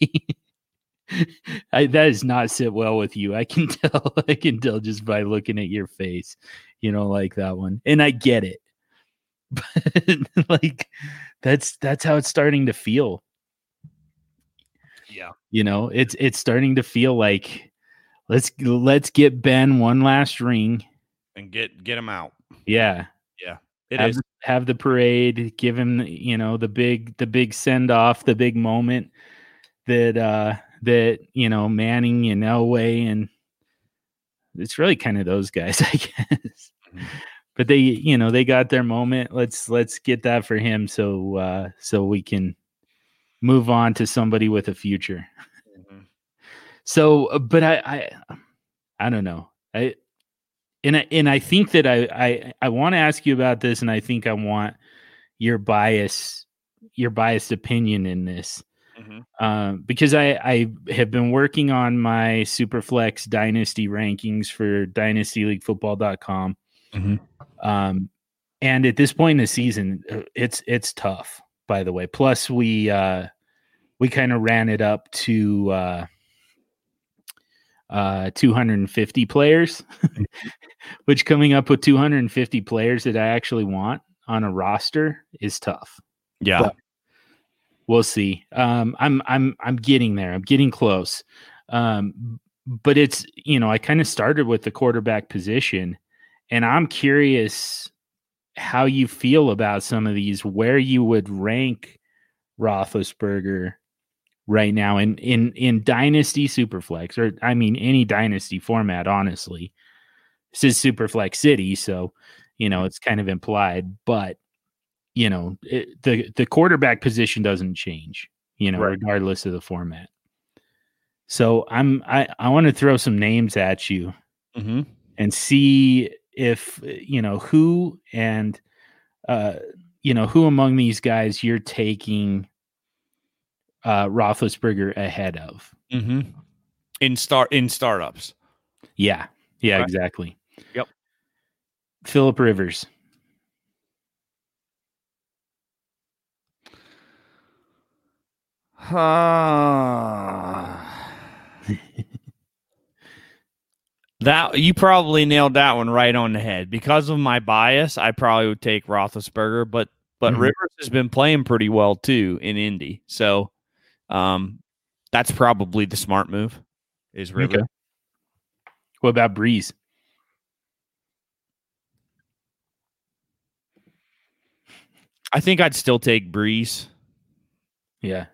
I, that does not sit well with you. I can tell. I can tell just by looking at your face. You don't like that one, and I get it. But like that's that's how it's starting to feel. Yeah. You know, it's it's starting to feel like let's let's get Ben one last ring and get get him out. Yeah. Yeah. It have, is have the parade, give him, you know, the big the big send off, the big moment that uh that, you know, Manning and Elway, and it's really kind of those guys, I guess. Mm-hmm. But they, you know, they got their moment. Let's let's get that for him, so uh, so we can move on to somebody with a future. Mm-hmm. So, but I, I, I don't know. I and I, and I think that I I, I want to ask you about this, and I think I want your bias, your biased opinion in this, mm-hmm. um, because I I have been working on my Superflex Dynasty rankings for Dynasty League Football dot com. Mm-hmm. Um, and at this point in the season, it's, it's tough, by the way. Plus we, uh, we kind of ran it up to, uh, uh, two hundred fifty players, which coming up with two hundred fifty players that I actually want on a roster is tough. Yeah. But we'll see. Um, I'm, I'm, I'm getting there. I'm getting close. Um, but it's, you know, I kind of started with the quarterback position, and I'm curious how you feel about some of these, where you would rank Roethlisberger right now in, in, in Dynasty Superflex, or I mean, any Dynasty format, honestly. This is Superflex City, so, you know, it's kind of implied, but, you know, it, the, the quarterback position doesn't change, you know, right, regardless of the format. So I'm, I, I want to throw some names at you, mm-hmm, and see if, you know, who and, uh, you know, who among these guys you're taking uh, Roethlisberger ahead of. Mm-hmm. In start in startups. Yeah. Yeah, right. Exactly. Yep. Philip Rivers. Uh, that you probably nailed that one right on the head. Because of my bias, I probably would take Roethlisberger, but but mm-hmm, Rivers has been playing pretty well too in Indy. So um, that's probably the smart move is Rivers. Okay. What about Breeze? I think I'd still take Breeze. Yeah.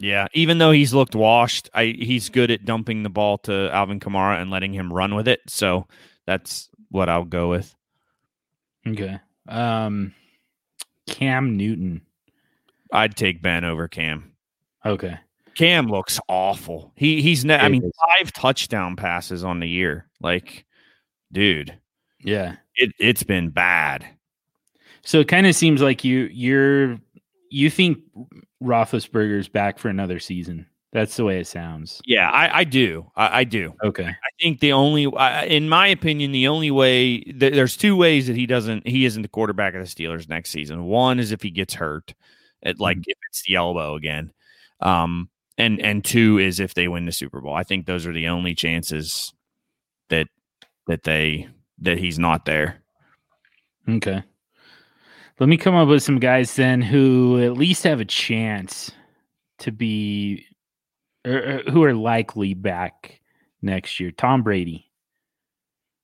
Yeah, even though he's looked washed, I, he's good at dumping the ball to Alvin Kamara and letting him run with it. So that's what I'll go with. Okay. Um, Cam Newton. I'd take Ben over Cam. Okay. Cam looks awful. He he's ne- I mean five touchdown passes on the year. Like, dude. Yeah. It it's been bad. So it kind of seems like you you're you think Roethlisberger's back for another season. That's the way it sounds. Yeah, I, I do. I, I do. Okay. I think the only, in my opinion, the only way th- there's two ways that he doesn't, he isn't the quarterback of the Steelers next season. One is if he gets hurt, at, like if it's the elbow again, um, and and two is if they win the Super Bowl. I think those are the only chances that that they that he's not there. Okay. Let me come up with some guys then who at least have a chance to be, or, or who are likely back next year. Tom Brady.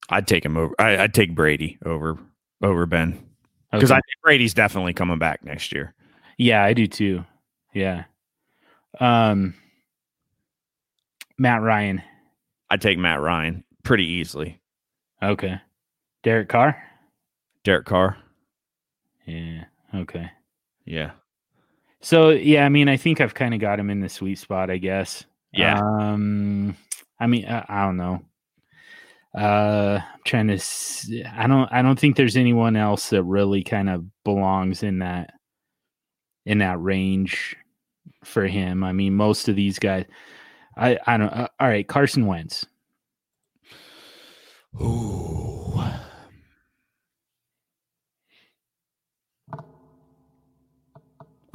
I'd take him over. I, I'd take Brady over over Ben, because okay, I think Brady's definitely coming back next year. Yeah, I do too. Yeah. Um, Matt Ryan. I'd take Matt Ryan pretty easily. Okay. Derek Carr. Derek Carr. Yeah. Okay. Yeah. So yeah, I mean, I think I've kind of got him in the sweet spot, I guess. Yeah. Um, I mean, I, I don't know. Uh, I'm trying to. See, I don't. I don't think there's anyone else that really kind of belongs in that in that range for him. I mean, most of these guys. I. I don't. Uh, all right, Carson Wentz. Ooh.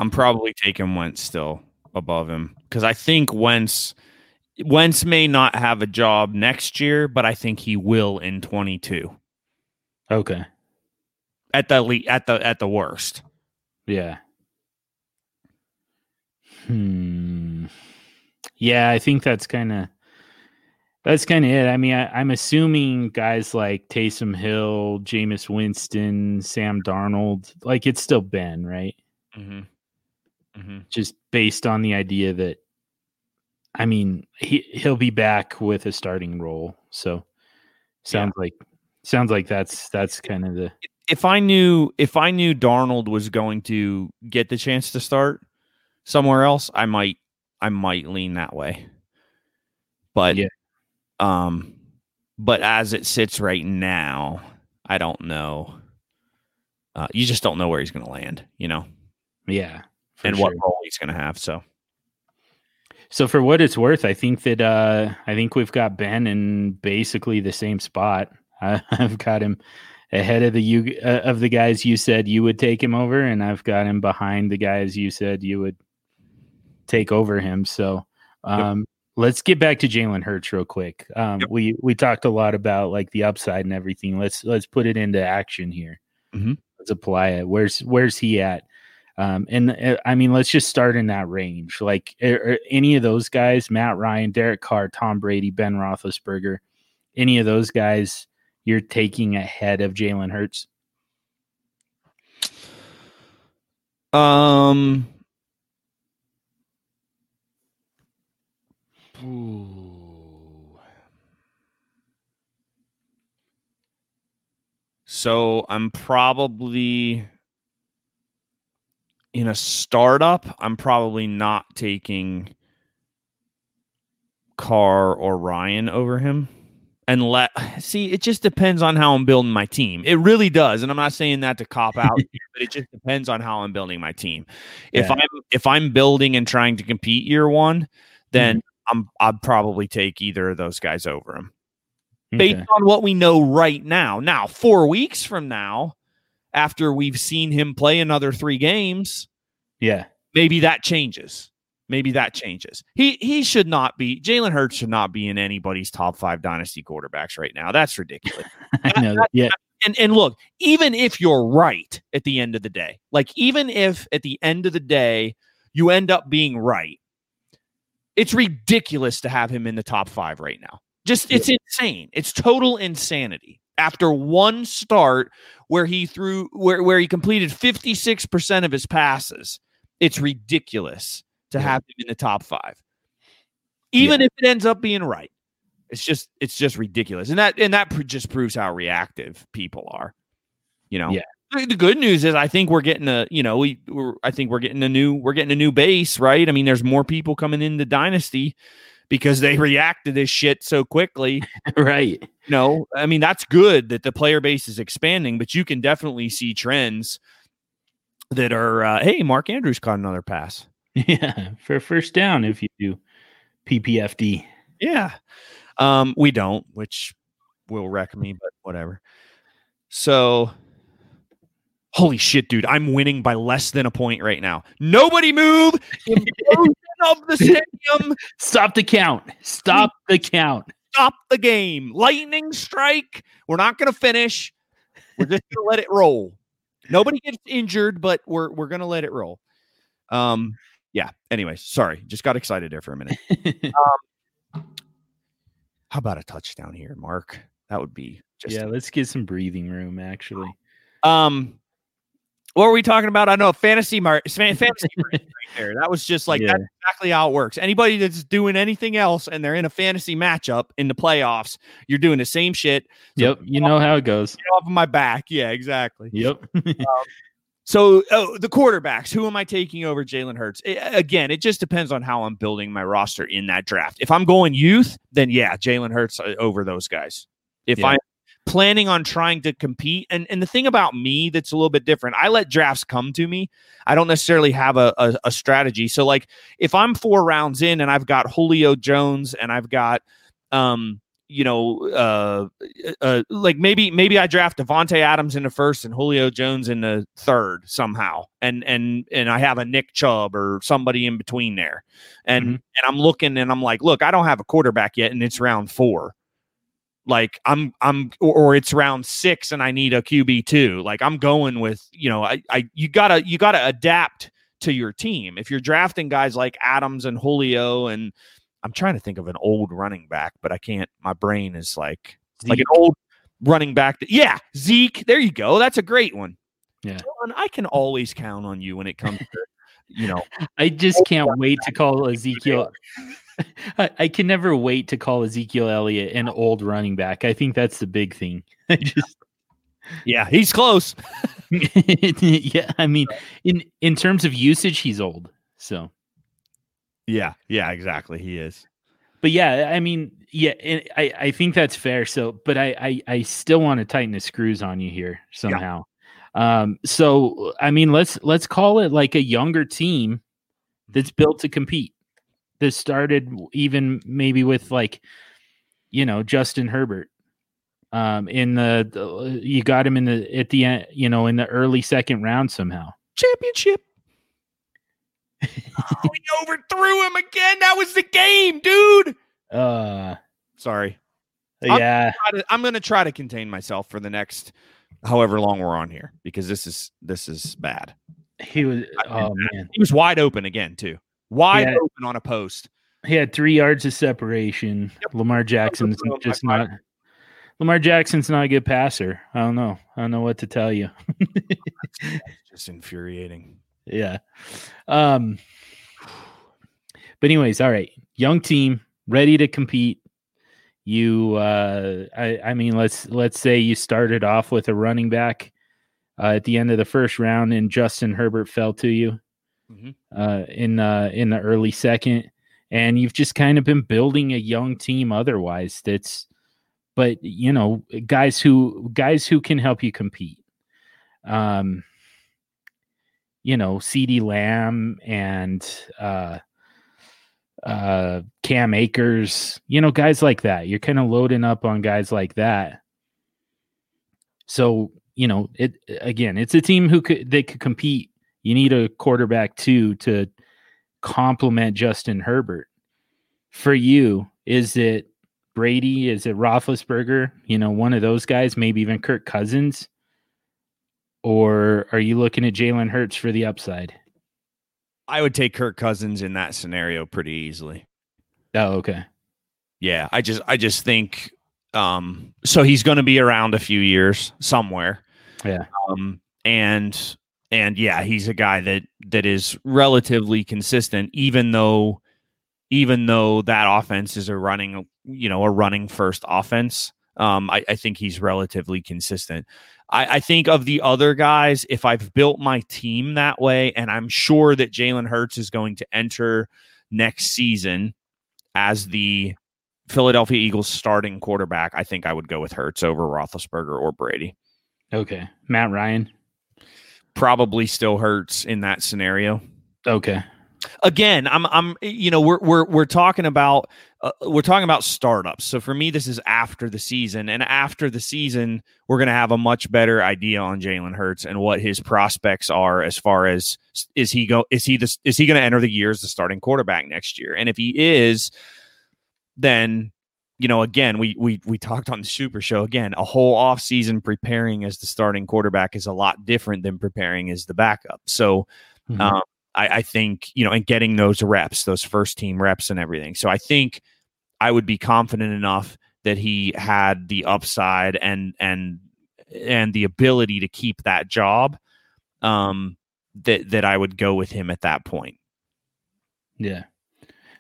I'm probably taking Wentz still above him, because I think Wentz Wentz may not have a job next year, but I think he will in twenty-two. Okay. At the le- at the at the worst. Yeah. Hmm. Yeah, I think that's kind of that's kind of it. I mean, I, I'm assuming guys like Taysom Hill, Jameis Winston, Sam Darnold, like it's still Ben, right? Mm-hmm. Mm-hmm. Just based on the idea that, I mean, he he'll be back with a starting role. So sounds yeah. like sounds like that's that's kind of the. If I knew if I knew Darnold was going to get the chance to start somewhere else, I might I might lean that way. But yeah. um, but as it sits right now, I don't know. Uh, you just don't know where he's going to land, you know. Yeah. And sure, what role he's going to have. So, so for what it's worth, I think that, uh, I think we've got Ben in basically the same spot. I, I've got him ahead of the, you uh, of the guys you said you would take him over, and I've got him behind the guys you said you would take over him. So, um, yep. Let's get back to Jalen Hurts real quick. Um, yep. We we talked a lot about like the upside and everything. Let's let's put it into action here. Mm-hmm. Let's apply it. Where's where's he at? Um, and uh, I mean, let's just start in that range. Like are, are any of those guys, Matt Ryan, Derek Carr, Tom Brady, Ben Roethlisberger, any of those guys you're taking ahead of Jalen Hurts? Um. Ooh. So I'm probably in a startup. I'm probably not taking Carr or Ryan over him. And let see, it just depends on how I'm building my team. It really does. And I'm not saying that to cop out, but it just depends on how I'm building my team. Yeah. If I'm if I'm building and trying to compete year one, then mm-hmm. I'm, I'd probably take either of those guys over him based okay. on what we know right now. Now, four weeks from now, after we've seen him play another three games, yeah, maybe that changes. Maybe that changes. He he should not be, Jalen Hurts should not be in anybody's top five dynasty quarterbacks right now. That's ridiculous. I know that, yeah. And, and look, even if you're right at the end of the day, like even if at the end of the day you end up being right, it's ridiculous to have him in the top five right now. Just, it's insane. It's total insanity. After one start where he threw, where, where he completed fifty-six percent of his passes, it's ridiculous to have him in the top five. Even yeah. if it ends up being right, it's just, it's just ridiculous. And that, and that just proves how reactive people are, you know? Yeah. The good news is I think we're getting a, you know, we, we're, I think we're getting a new, we're getting a new base, right? I mean, there's more people coming into Dynasty because they react to this shit so quickly. Right. You know, I mean, that's good that the player base is expanding, but you can definitely see trends that are, uh, hey, Mark Andrews caught another pass. Yeah. For a first down, if you do P P F D. Yeah. Um, we don't, which will wreck me, but whatever. So, holy shit, dude. I'm winning by less than a point right now. Nobody move. Implosion of the stadium. Stop the count. Stop the count. Stop the game. Lightning strike. We're not going to finish. We're just going to let it roll. Nobody gets injured, but we're we're going to let it roll. Um, yeah. Anyway, sorry. Just got excited there for a minute. um, how about a touchdown here, Mark? That would be just... Yeah, let's get some breathing room, actually. Um... What were we talking about? I know fantasy mar- fantasy right there. That was just like yeah. that's exactly how it works. Anybody that's doing anything else and they're in a fantasy matchup in the playoffs, you're doing the same shit. So yep, you know how it goes. Get off of my back. Yeah, exactly. Yep. um, so oh, the quarterbacks. Who am I taking over Jalen Hurts? It, again, it just depends on how I'm building my roster in that draft. If I'm going youth, then yeah, Jalen Hurts over those guys. If yeah. I. planning on trying to compete. And and the thing about me that's a little bit different, I let drafts come to me. I don't necessarily have a, a, a strategy. So like if I'm four rounds in and I've got Julio Jones and I've got, um, you know, uh, uh, like maybe maybe I draft Devontae Adams in the first and Julio Jones in the third somehow. And and and I have a Nick Chubb or somebody in between there. And mm-hmm. and I'm looking and I'm like, look, I don't have a quarterback yet and it's round four. Like I'm, I'm, or, or it's round six and I need a Q B two. Like I'm going with, you know, I, I, you gotta, you gotta adapt to your team. If you're drafting guys like Adams and Julio, and I'm trying to think of an old running back, but I can't, my brain is like, Zeke. Like an old running back. That, yeah. Zeke. There you go. That's a great one. Yeah. John, I can always count on you when it comes to, you know, I just can't wait to call Ezekiel. I, I can never wait to call Ezekiel Elliott an old running back. I think that's the big thing. I just, yeah, he's close. Yeah, I mean, in, in terms of usage, he's old. So, yeah, yeah, exactly, he is. But yeah, I mean, yeah, it, I I think that's fair. So, but I I, I still want to tighten the screws on you here somehow. Yeah. Um, so I mean, let's let's call it like a younger team that's built to compete. This started even maybe with like, you know, Justin Herbert um, in the, the, you got him in the, at the end, you know, in the early second round somehow. Championship. Oh, he overthrew him again. That was the game, dude. Uh, Sorry. Yeah. I'm gonna, to, I'm gonna try to contain myself for the next however long we're on here, because this is this is bad. He was I, oh man. He was wide open again, too. Wide yeah. open on a post. He had three yards of separation. Yep. Lamar Jackson's just not Lamar Jackson's not a good passer. I don't know. I don't know what to tell you. It's just infuriating. Yeah. Um, but anyways, all right. Young team, ready to compete. You uh I, I mean let's let's say you started off with a running back uh, at the end of the first round and Justin Herbert fell to you mm-hmm. uh in uh in the early second. And you've just kind of been building a young team otherwise. That's, but you know, guys who guys who can help you compete. Um, you know, CeeDee Lamb and uh, uh, Cam Akers. You know, guys like that. You're kind of loading up on guys like that. So you know, it again. It's a team who could they could compete. You need a quarterback too to compliment Justin Herbert. For you, is it Brady? Is it Roethlisberger? You know, one of those guys, maybe even Kirk Cousins? Or are you looking at Jalen Hurts for the upside? I would take Kirk Cousins in that scenario pretty easily. Oh, okay. Yeah, I just I just think um so he's going to be around a few years somewhere. Yeah. Um and And yeah, he's a guy that that is relatively consistent, even though even though that offense is a running, you know, a running first offense. Um, I, I think he's relatively consistent. I, I think of the other guys, if I've built my team that way, and I'm sure that Jalen Hurts is going to enter next season as the Philadelphia Eagles starting quarterback, I think I would go with Hurts over Roethlisberger or Brady. Okay. Matt Ryan. Probably still Hurts in that scenario. Okay. Again, I'm, I'm, you know, we're, we're, we're talking about, uh, we're talking about startups. So for me, this is after the season, and after the season, we're going to have a much better idea on Jalen Hurts and what his prospects are as far as is he go, is he this, is he going to enter the year as the starting quarterback next year? And if he is, then, you know, again, we we we talked on the Super Show. Again, a whole offseason preparing as the starting quarterback is a lot different than preparing as the backup. So mm-hmm. um, I, I think, you know, and getting those reps, those first team reps and everything. So I think I would be confident enough that he had the upside and and and the ability to keep that job um, that, that I would go with him at that point. Yeah.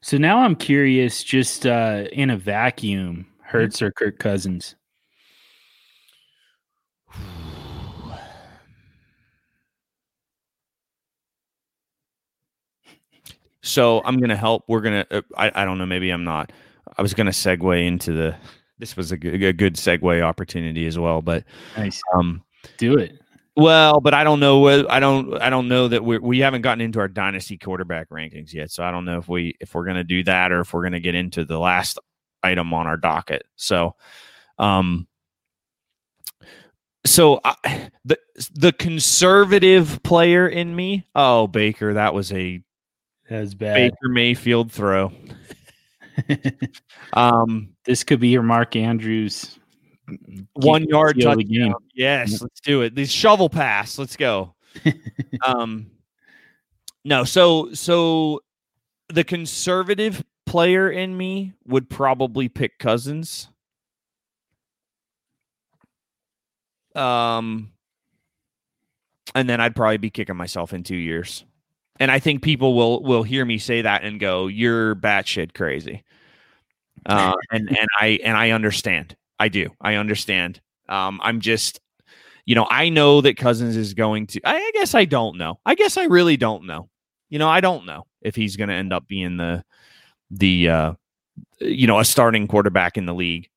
So now I'm curious, just uh, in a vacuum, Hurts or Kirk Cousins? So I'm going to help. We're going to, uh, I, I don't know, maybe I'm not. I was going to segue into the, this was a good, a good segue opportunity as well, but nice. um, do it. Well, but I don't know. I don't. I don't know that we we haven't gotten into our dynasty quarterback rankings yet. So I don't know if we if we're going to do that or if we're going to get into the last item on our docket. So, um, so I, the the conservative player in me. Oh, Baker, that was a that was bad. Baker Mayfield throw. um, this could be your Mark Andrews. One yard touchdown. Game. Yes, let's do it. The shovel pass. Let's go. um, no, so so the conservative player in me would probably pick Cousins. Um, and then I'd probably be kicking myself in two years. And I think people will will hear me say that and go, "You're batshit crazy." Uh, and and I and I understand. I do. I understand. Um, I'm just, you know, I know that Cousins is going to, I, I guess I don't know. I guess I really don't know. You know, I don't know if he's going to end up being the, the, uh, you know, a starting quarterback in the league,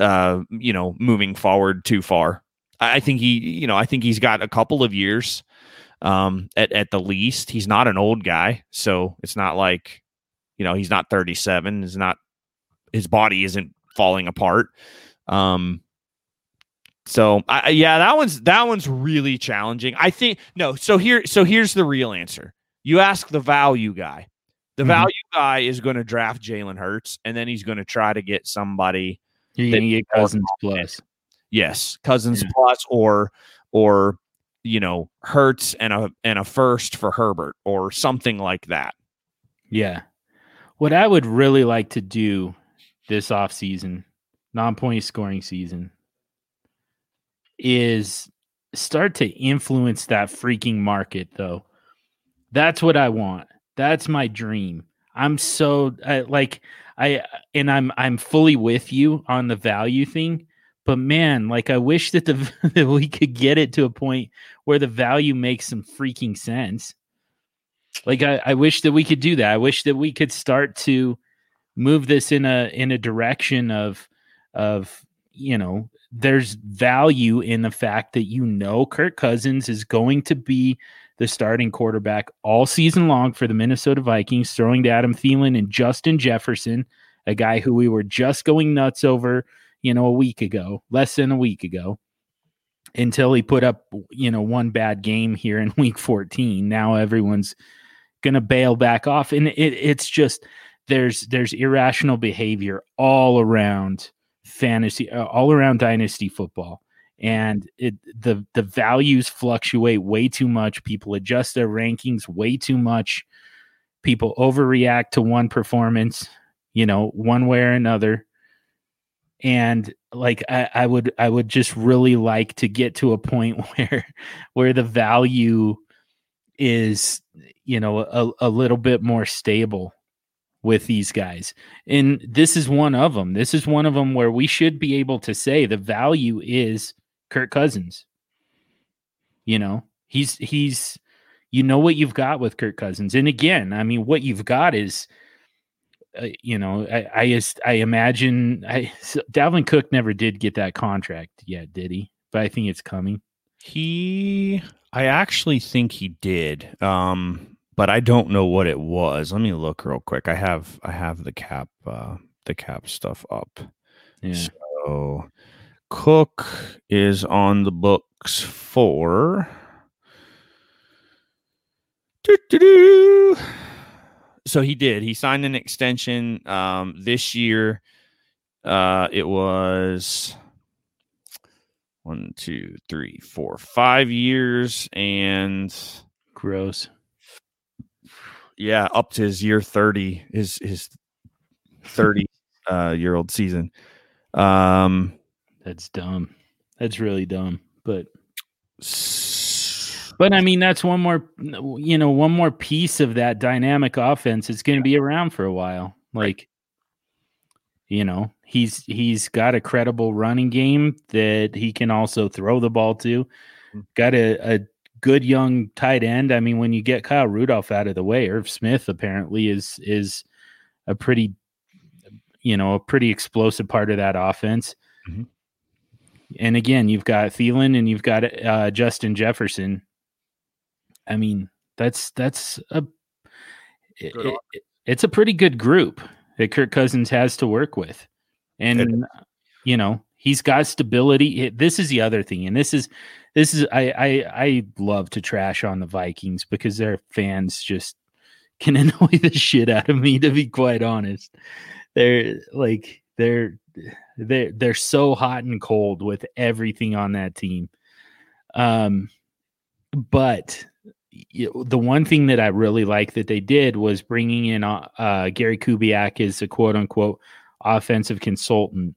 uh, you know, moving forward too far. I, I think he, you know, I think he's got a couple of years um, at, at the least. He's not an old guy. So it's not like, you know, he's not thirty-seven. He's not, his body isn't falling apart. Um, so I, yeah, that one's, that one's really challenging. I think no. So here, so here's the real answer. You ask the value guy. The mm-hmm. value guy is going to draft Jalen Hurts, and then he's going to try to get somebody. You're going to get Cousins plus. Yes, Cousins yeah. plus or or you know Hurts and a and a first for Herbert or something like that. Yeah. What I would really like to do this offseason, non-point scoring season, is start to influence that freaking market, though. That's what I want. That's my dream. I'm so I, like I and I'm I'm fully with you on the value thing, but man, like I wish that the that we could get it to a point where the value makes some freaking sense. Like I, I wish that we could do that. I wish that we could start to move this in a in a direction of of you know there's value in the fact that you know Kirk Cousins is going to be the starting quarterback all season long for the Minnesota Vikings, throwing to Adam Thielen and Justin Jefferson, a guy who we were just going nuts over, you know, a week ago, less than a week ago, until he put up, you know, one bad game here in week fourteen. Now everyone's going to bail back off. And it, it's just, there's, there's irrational behavior all around fantasy, uh, all around dynasty football. And it, the the values fluctuate way too much. People adjust their rankings way too much. People overreact to one performance, you know, one way or another. And like I, I would, I would just really like to get to a point where where the value is, you know, a, a little bit more stable with these guys. And this is one of them. This is one of them where we should be able to say the value is Kirk Cousins. You know, he's, he's, you know what you've got with Kirk Cousins. And again, I mean, what you've got is, uh, you know, I, I just, I imagine I, so Dalvin Cook never did get that contract yet, did he? But I think it's coming. He, I actually think he did. Um, but I don't know what it was. Let me look real quick. I have, I have the cap, uh, the cap stuff up. Yeah. So Cook is on the books for doo-doo-doo. So he did. He signed an extension um, this year. Uh, it was one, two, three, four, five years and gross. Yeah, up to his year thirty, his his thirty uh, year old season. Um, that's dumb. That's really dumb. But But I mean, that's one more, you know, one more piece of that dynamic offense. It's going to be around for a while. Like, you know, he's he's got a credible running game that he can also throw the ball to. Got a, a good young tight end. I mean, when you get Kyle Rudolph out of the way, Irv Smith apparently is is a pretty, you know, a pretty explosive part of that offense. Mm-hmm. And again, you've got Thielen and you've got uh, Justin Jefferson. I mean, that's that's a it, it's a pretty good group that Kirk Cousins has to work with, and yeah. you know he's got stability. This is the other thing, and this is this is I I, I love to trash on the Vikings because their fans just can annoy the shit out of me. To be quite honest, they're like they're they they're so hot and cold with everything on that team, um, but. The one thing that I really like that they did was bringing in uh, Gary Kubiak as a quote unquote offensive consultant.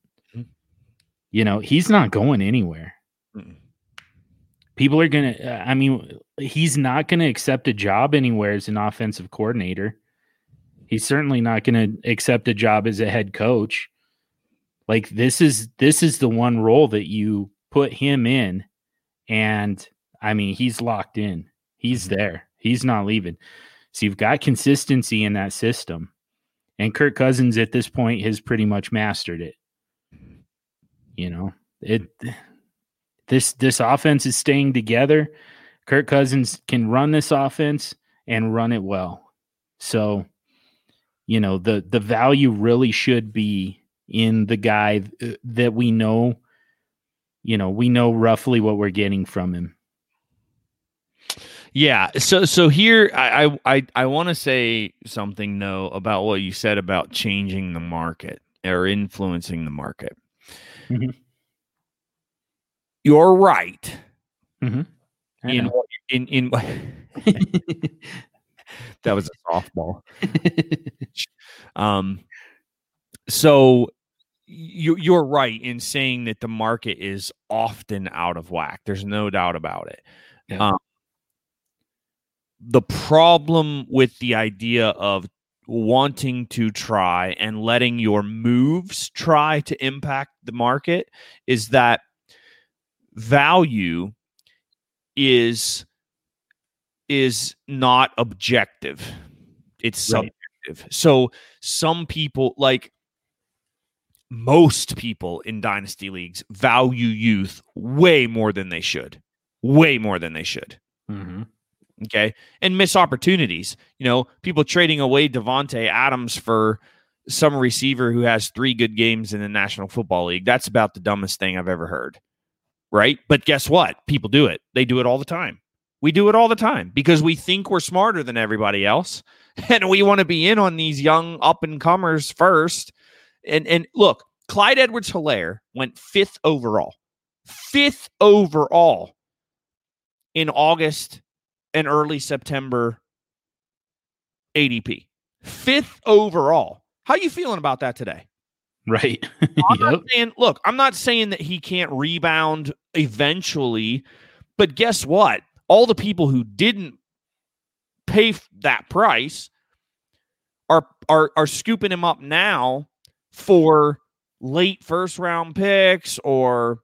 You know, he's not going anywhere. Mm-mm. People are going to, I mean, he's not going to accept a job anywhere as an offensive coordinator. He's certainly not going to accept a job as a head coach. Like this is, this is the one role that you put him in. And I mean, he's locked in. He's there. He's not leaving. So you've got consistency in that system. And Kirk Cousins at this point has pretty much mastered it. You know, it this this offense is staying together. Kirk Cousins can run this offense and run it well. So, you know, the the value really should be in the guy that we know, you know, we know roughly what we're getting from him. Yeah. So so here I I, I want to say something though about what you said about changing the market or influencing the market. Mm-hmm. You're right. Mm-hmm. In, in in that was a softball. um. So you you're right in saying that the market is often out of whack. There's no doubt about it. Yeah. Um, the problem with the idea of wanting to try and letting your moves try to impact the market is that value is is not objective. It's right. subjective. So some people, like most people in dynasty leagues, value youth way more than they should. Way more than they should. Mm-hmm. Okay. And miss opportunities. You know, people trading away Devontae Adams for some receiver who has three good games in the National Football League. That's about the dumbest thing I've ever heard. Right. But guess what? People do it. They do it all the time. We do it all the time because we think we're smarter than everybody else. And we want to be in on these young up and comers first. And and look, Clyde Edwards-Helaire went fifth overall, fifth overall in August and early September A D P. Fifth overall. How you feeling about that today? Right. I'm yep. not saying, look, I'm not saying that he can't rebound eventually, but guess what? All the people who didn't pay that price are are are scooping him up now for late first round picks or,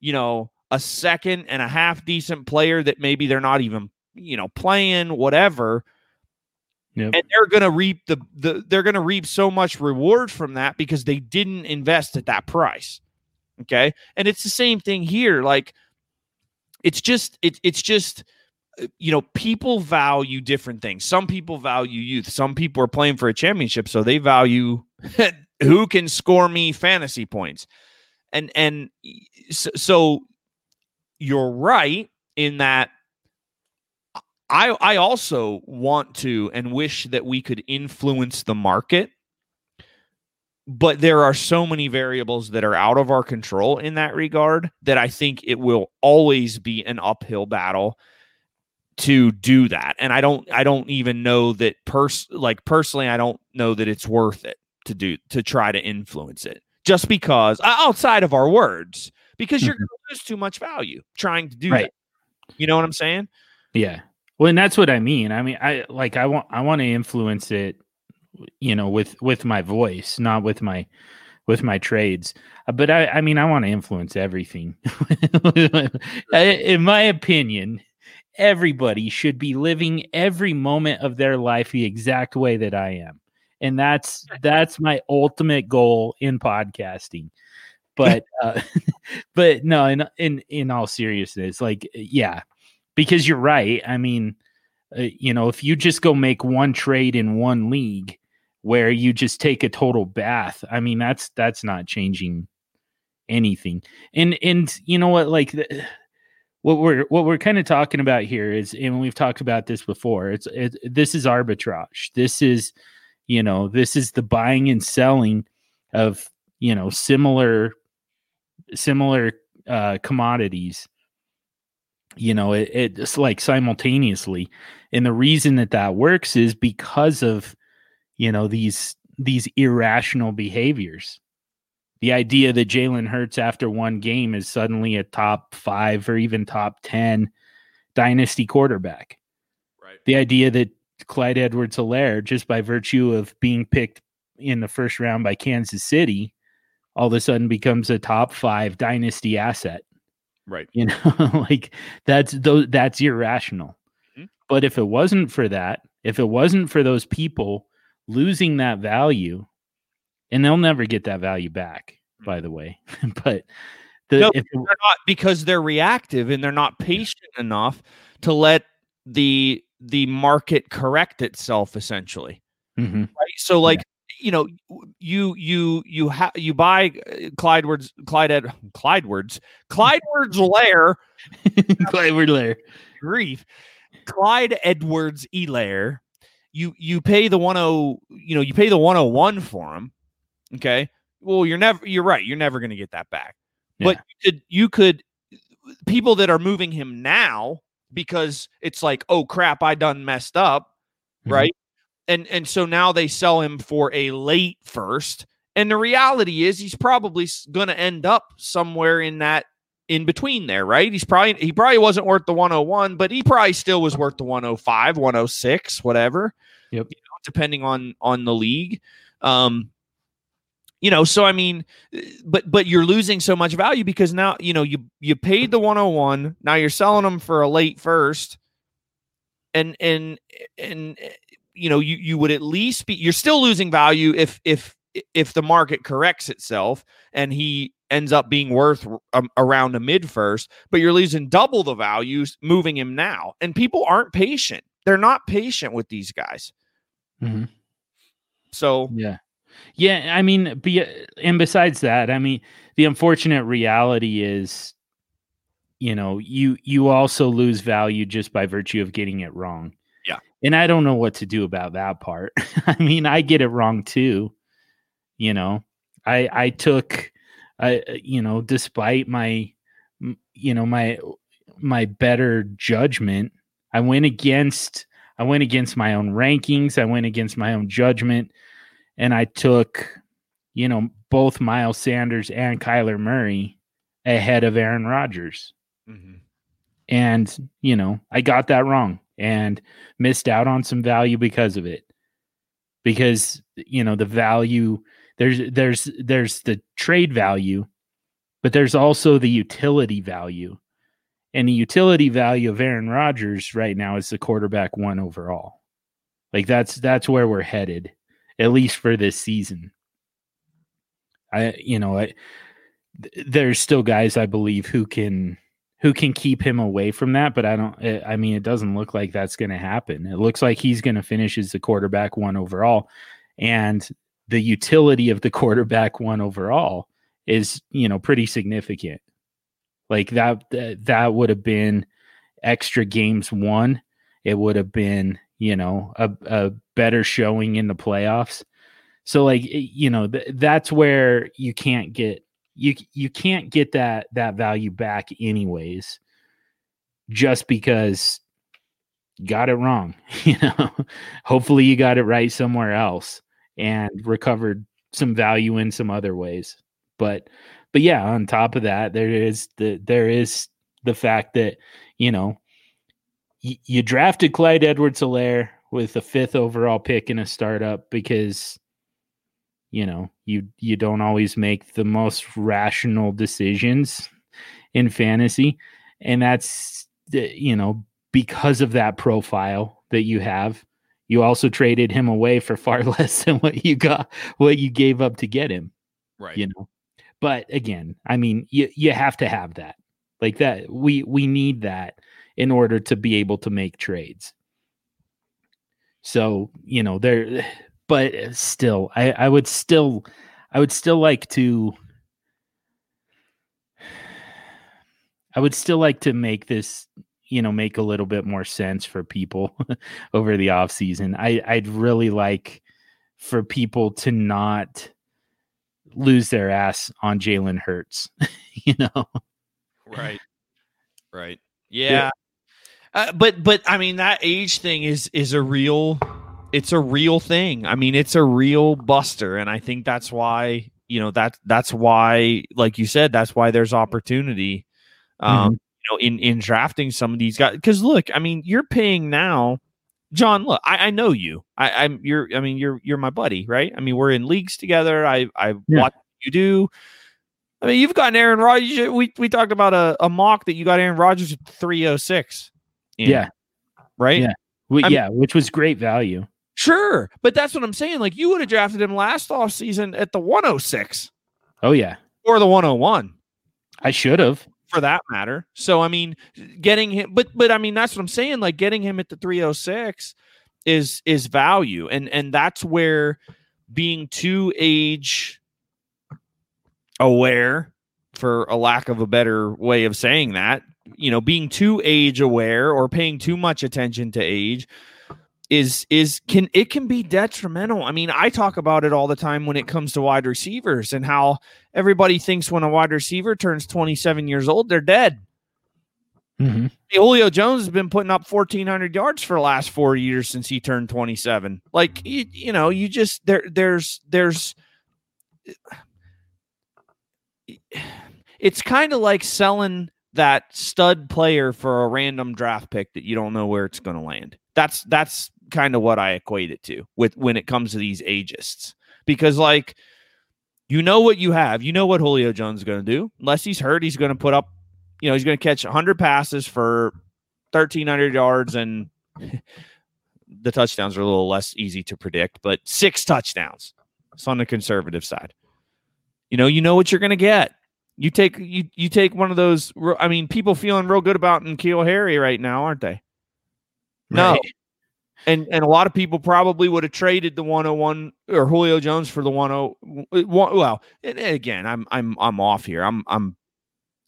you know, a second and a half decent player that maybe they're not even, you know, playing, whatever. Yep. And they're going to reap the, the they're going to reap so much reward from that because they didn't invest at that price. Okay. And it's the same thing here. Like it's just, it, it's just, you know, people value different things. Some people value youth. Some people are playing for a championship. So they value who can score me fantasy points. And, and so, so you're right in that. I, I also want to and wish that we could influence the market, but there are so many variables that are out of our control in that regard that I think it will always be an uphill battle to do that. And I don't I don't even know that pers- like personally I don't know that it's worth it to do to try to influence it just because outside of our words because you're going to lose too much value trying to do right. that. You know what I'm saying? Yeah. Well, and that's what I mean. I mean, I like I want I want to influence it, you know, with, with my voice, not with my with my trades. But I, I mean, I want to influence everything. In my opinion, everybody should be living every moment of their life the exact way that I am, and that's that's my ultimate goal in podcasting. But uh, but no, in in in all seriousness, like yeah. Because you're right. I mean, uh, you know, if you just go make one trade in one league where you just take a total bath, I mean, that's that's not changing anything. And and you know what? Like the, what we're what we're kind of talking about here is, and we've talked about this before. It's it, this is arbitrage. This is, you know, this is the buying and selling of, you know, similar similar uh, commodities. You know, it, it's like simultaneously. And the reason that that works is because of, you know, these these irrational behaviors. The idea that Jalen Hurts after one game is suddenly a top five or even top ten dynasty quarterback. Right. The idea that Clyde Edwards-Helaire, just by virtue of being picked in the first round by Kansas City, all of a sudden becomes a top five dynasty asset. Right. You know, like that's those that's irrational. Mm-hmm. But if it wasn't for that, if it wasn't for those people losing that value, and they'll never get that value back, mm-hmm. by the way. But the, no, if they're not, because they're reactive and they're not patient yeah. enough to let the the market correct itself, essentially. Mm-hmm. Right. So like yeah. you know, you you you have you buy Clyde Words, Clyde Ed, Clyde Words, Clyde Words Lair, Clyde Word Lair, grief, Clyde Edwards-Helaire, you you pay the one oh, you know, you pay the one oh one for him. Okay. Well, you're never you're right, you're never going to get that back. Yeah. But you could, you could people that are moving him now because it's like, oh crap, I done messed up, mm-hmm. right? And and so now they sell him for a late first. And the reality is he's probably going to end up somewhere in that in between there, right? He's probably he probably wasn't worth the one oh one, but he probably still was worth the one oh five, one oh six, whatever. Yep. You know, depending on on the league. Um You know, so I mean, but but you're losing so much value because now, you know, you you paid the one oh one, now you're selling them for a late first, and and and you know, you you would at least be you're still losing value if if if the market corrects itself and he ends up being worth a, around a mid first, but you're losing double the values moving him now, and people aren't patient. They're not patient with these guys. Mm-hmm. So yeah. Yeah, I mean, be, and besides that, I mean, the unfortunate reality is, you know, you you also lose value just by virtue of getting it wrong. Yeah. And I don't know what to do about that part. I mean, I get it wrong too. You know, I I took, I you know, despite my, you know, my my better judgment, I went against I went against my own rankings. I went against my own judgment. And I took, you know, both Miles Sanders and Kyler Murray ahead of Aaron Rodgers. Mm-hmm. And, you know, I got that wrong and missed out on some value because of it. Because, you know, the value, there's there's there's the trade value, but there's also the utility value. And the utility value of Aaron Rodgers right now is the quarterback one overall. Like that's that's where we're headed. At least for this season. I, you know, I, th- there's still guys I believe who can, who can keep him away from that, but I don't, I mean, it doesn't look like that's going to happen. It looks like he's going to finish as the quarterback one overall, and the utility of the quarterback one overall is, you know, pretty significant. Like that, th- that would have been extra games won. It would have been, you know, a, a better showing in the playoffs. So like, you know, th- that's where you can't get, you, you can't get that, that value back anyways, just because you got it wrong. You know, hopefully you got it right somewhere else and recovered some value in some other ways. But, but yeah, on top of that, there is the, there is the fact that, you know, you drafted Clyde Edwards-Helaire with a fifth overall pick in a startup because, you know, you you don't always make the most rational decisions in fantasy. And that's, you know, because of that profile that you have. You also traded him away for far less than what you got, what you gave up to get him. Right. You know, but again, I mean, you, you have to have that like that. We, we need that in order to be able to make trades. So, you know, there, but still, I, I would still, I would still like to, I would still like to make this, you know, make a little bit more sense for people over the off season. I, I'd really like for people to not lose their ass on Jalen Hurts, you know? Right. Right. Yeah. yeah. Uh, but but I mean, that age thing is is a real it's a real thing. I mean, it's a real buster. And I think that's why, you know, that that's why, like you said, that's why there's opportunity, um, mm-hmm. you know, in, in drafting some of these guys. Because, look, I mean, you're paying now. John, look, I, I know you. I, I'm you're I mean, you're you're my buddy, right? I mean, we're in leagues together. I I yeah. watch what you do. I mean, you've got Aaron Rodgers. We we talked about a, a mock that you got Aaron Rodgers at three oh six. In, yeah. Right? Yeah. We, I mean, yeah, which was great value. Sure. But that's what I'm saying. Like, you would have drafted him last offseason at the one oh six. Oh, yeah. Or the one oh one. I should have. For that matter. So, I mean, getting him. But, but I mean, that's what I'm saying. Like, getting him at the three oh six is is value. And, and that's where being too age aware, for a lack of a better way of saying that, you know, being too age aware or paying too much attention to age is is can it can be detrimental. I mean, I talk about it all the time when it comes to wide receivers and how everybody thinks when a wide receiver turns twenty-seven years old, they're dead. Mm-hmm. Julio Jones has been putting up fourteen hundred yards for the last four years since he turned twenty-seven. Like, you, you know, you just there, there's there's it's kind of like selling that stud player for a random draft pick that you don't know where it's going to land. That's that's kind of what I equate it to with when it comes to these ageists, because like, you know what you have, you know what Julio Jones is going to do. Unless he's hurt, he's going to put up, you know, he's going to catch one hundred passes for thirteen hundred yards, and the touchdowns are a little less easy to predict, but six touchdowns. It's on the conservative side. You know, you know what you're going to get. You take you you take one of those. I mean, people feeling real good about N'Keal Harry right now, aren't they? No. Right. And and a lot of people probably would have traded the one oh one or Julio Jones for the one oh one. Well, and again, I'm I'm I'm off here. I'm I'm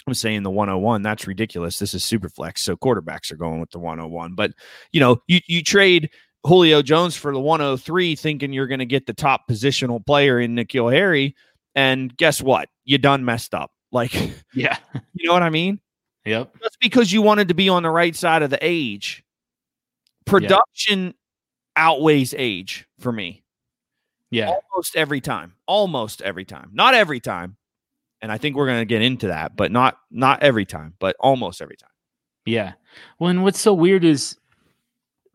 I'm saying the one oh one. That's ridiculous. This is Superflex, so quarterbacks are going with the one oh one. But, you know, you you trade Julio Jones for the one oh three thinking you're going to get the top positional player in N'Keal Harry, and guess what? You done messed up. Like, yeah, you know what I mean? Yep. That's because you wanted to be on the right side of the age. Production yep. outweighs age for me. Yeah. Almost every time. Almost every time. Not every time. And I think we're going to get into that, but not not every time, but almost every time. Yeah. Well, and what's so weird is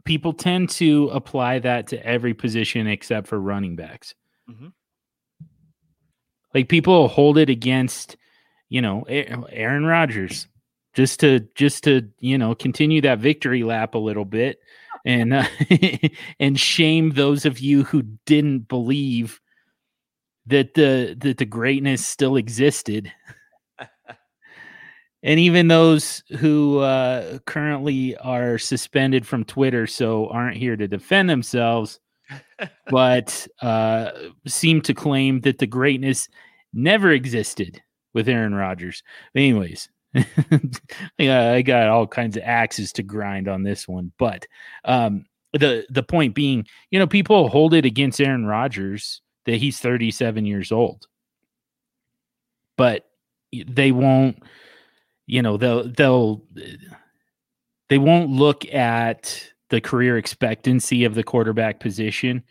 people tend to apply that to every position except for running backs. Mm-hmm. Like, people hold it against, you know, Aaron Rodgers just to, just to, you know, continue that victory lap a little bit and, uh, and shame those of you who didn't believe that the, that the greatness still existed. And even those who uh, currently are suspended from Twitter, so aren't here to defend themselves, but uh, seem to claim that the greatness never existed with Aaron Rodgers. But anyways, yeah, I got all kinds of axes to grind on this one. But um, the the point being, you know, people hold it against Aaron Rodgers that he's thirty-seven years old, but they won't. You know, they'll they'll they won't look at the career expectancy of the quarterback position,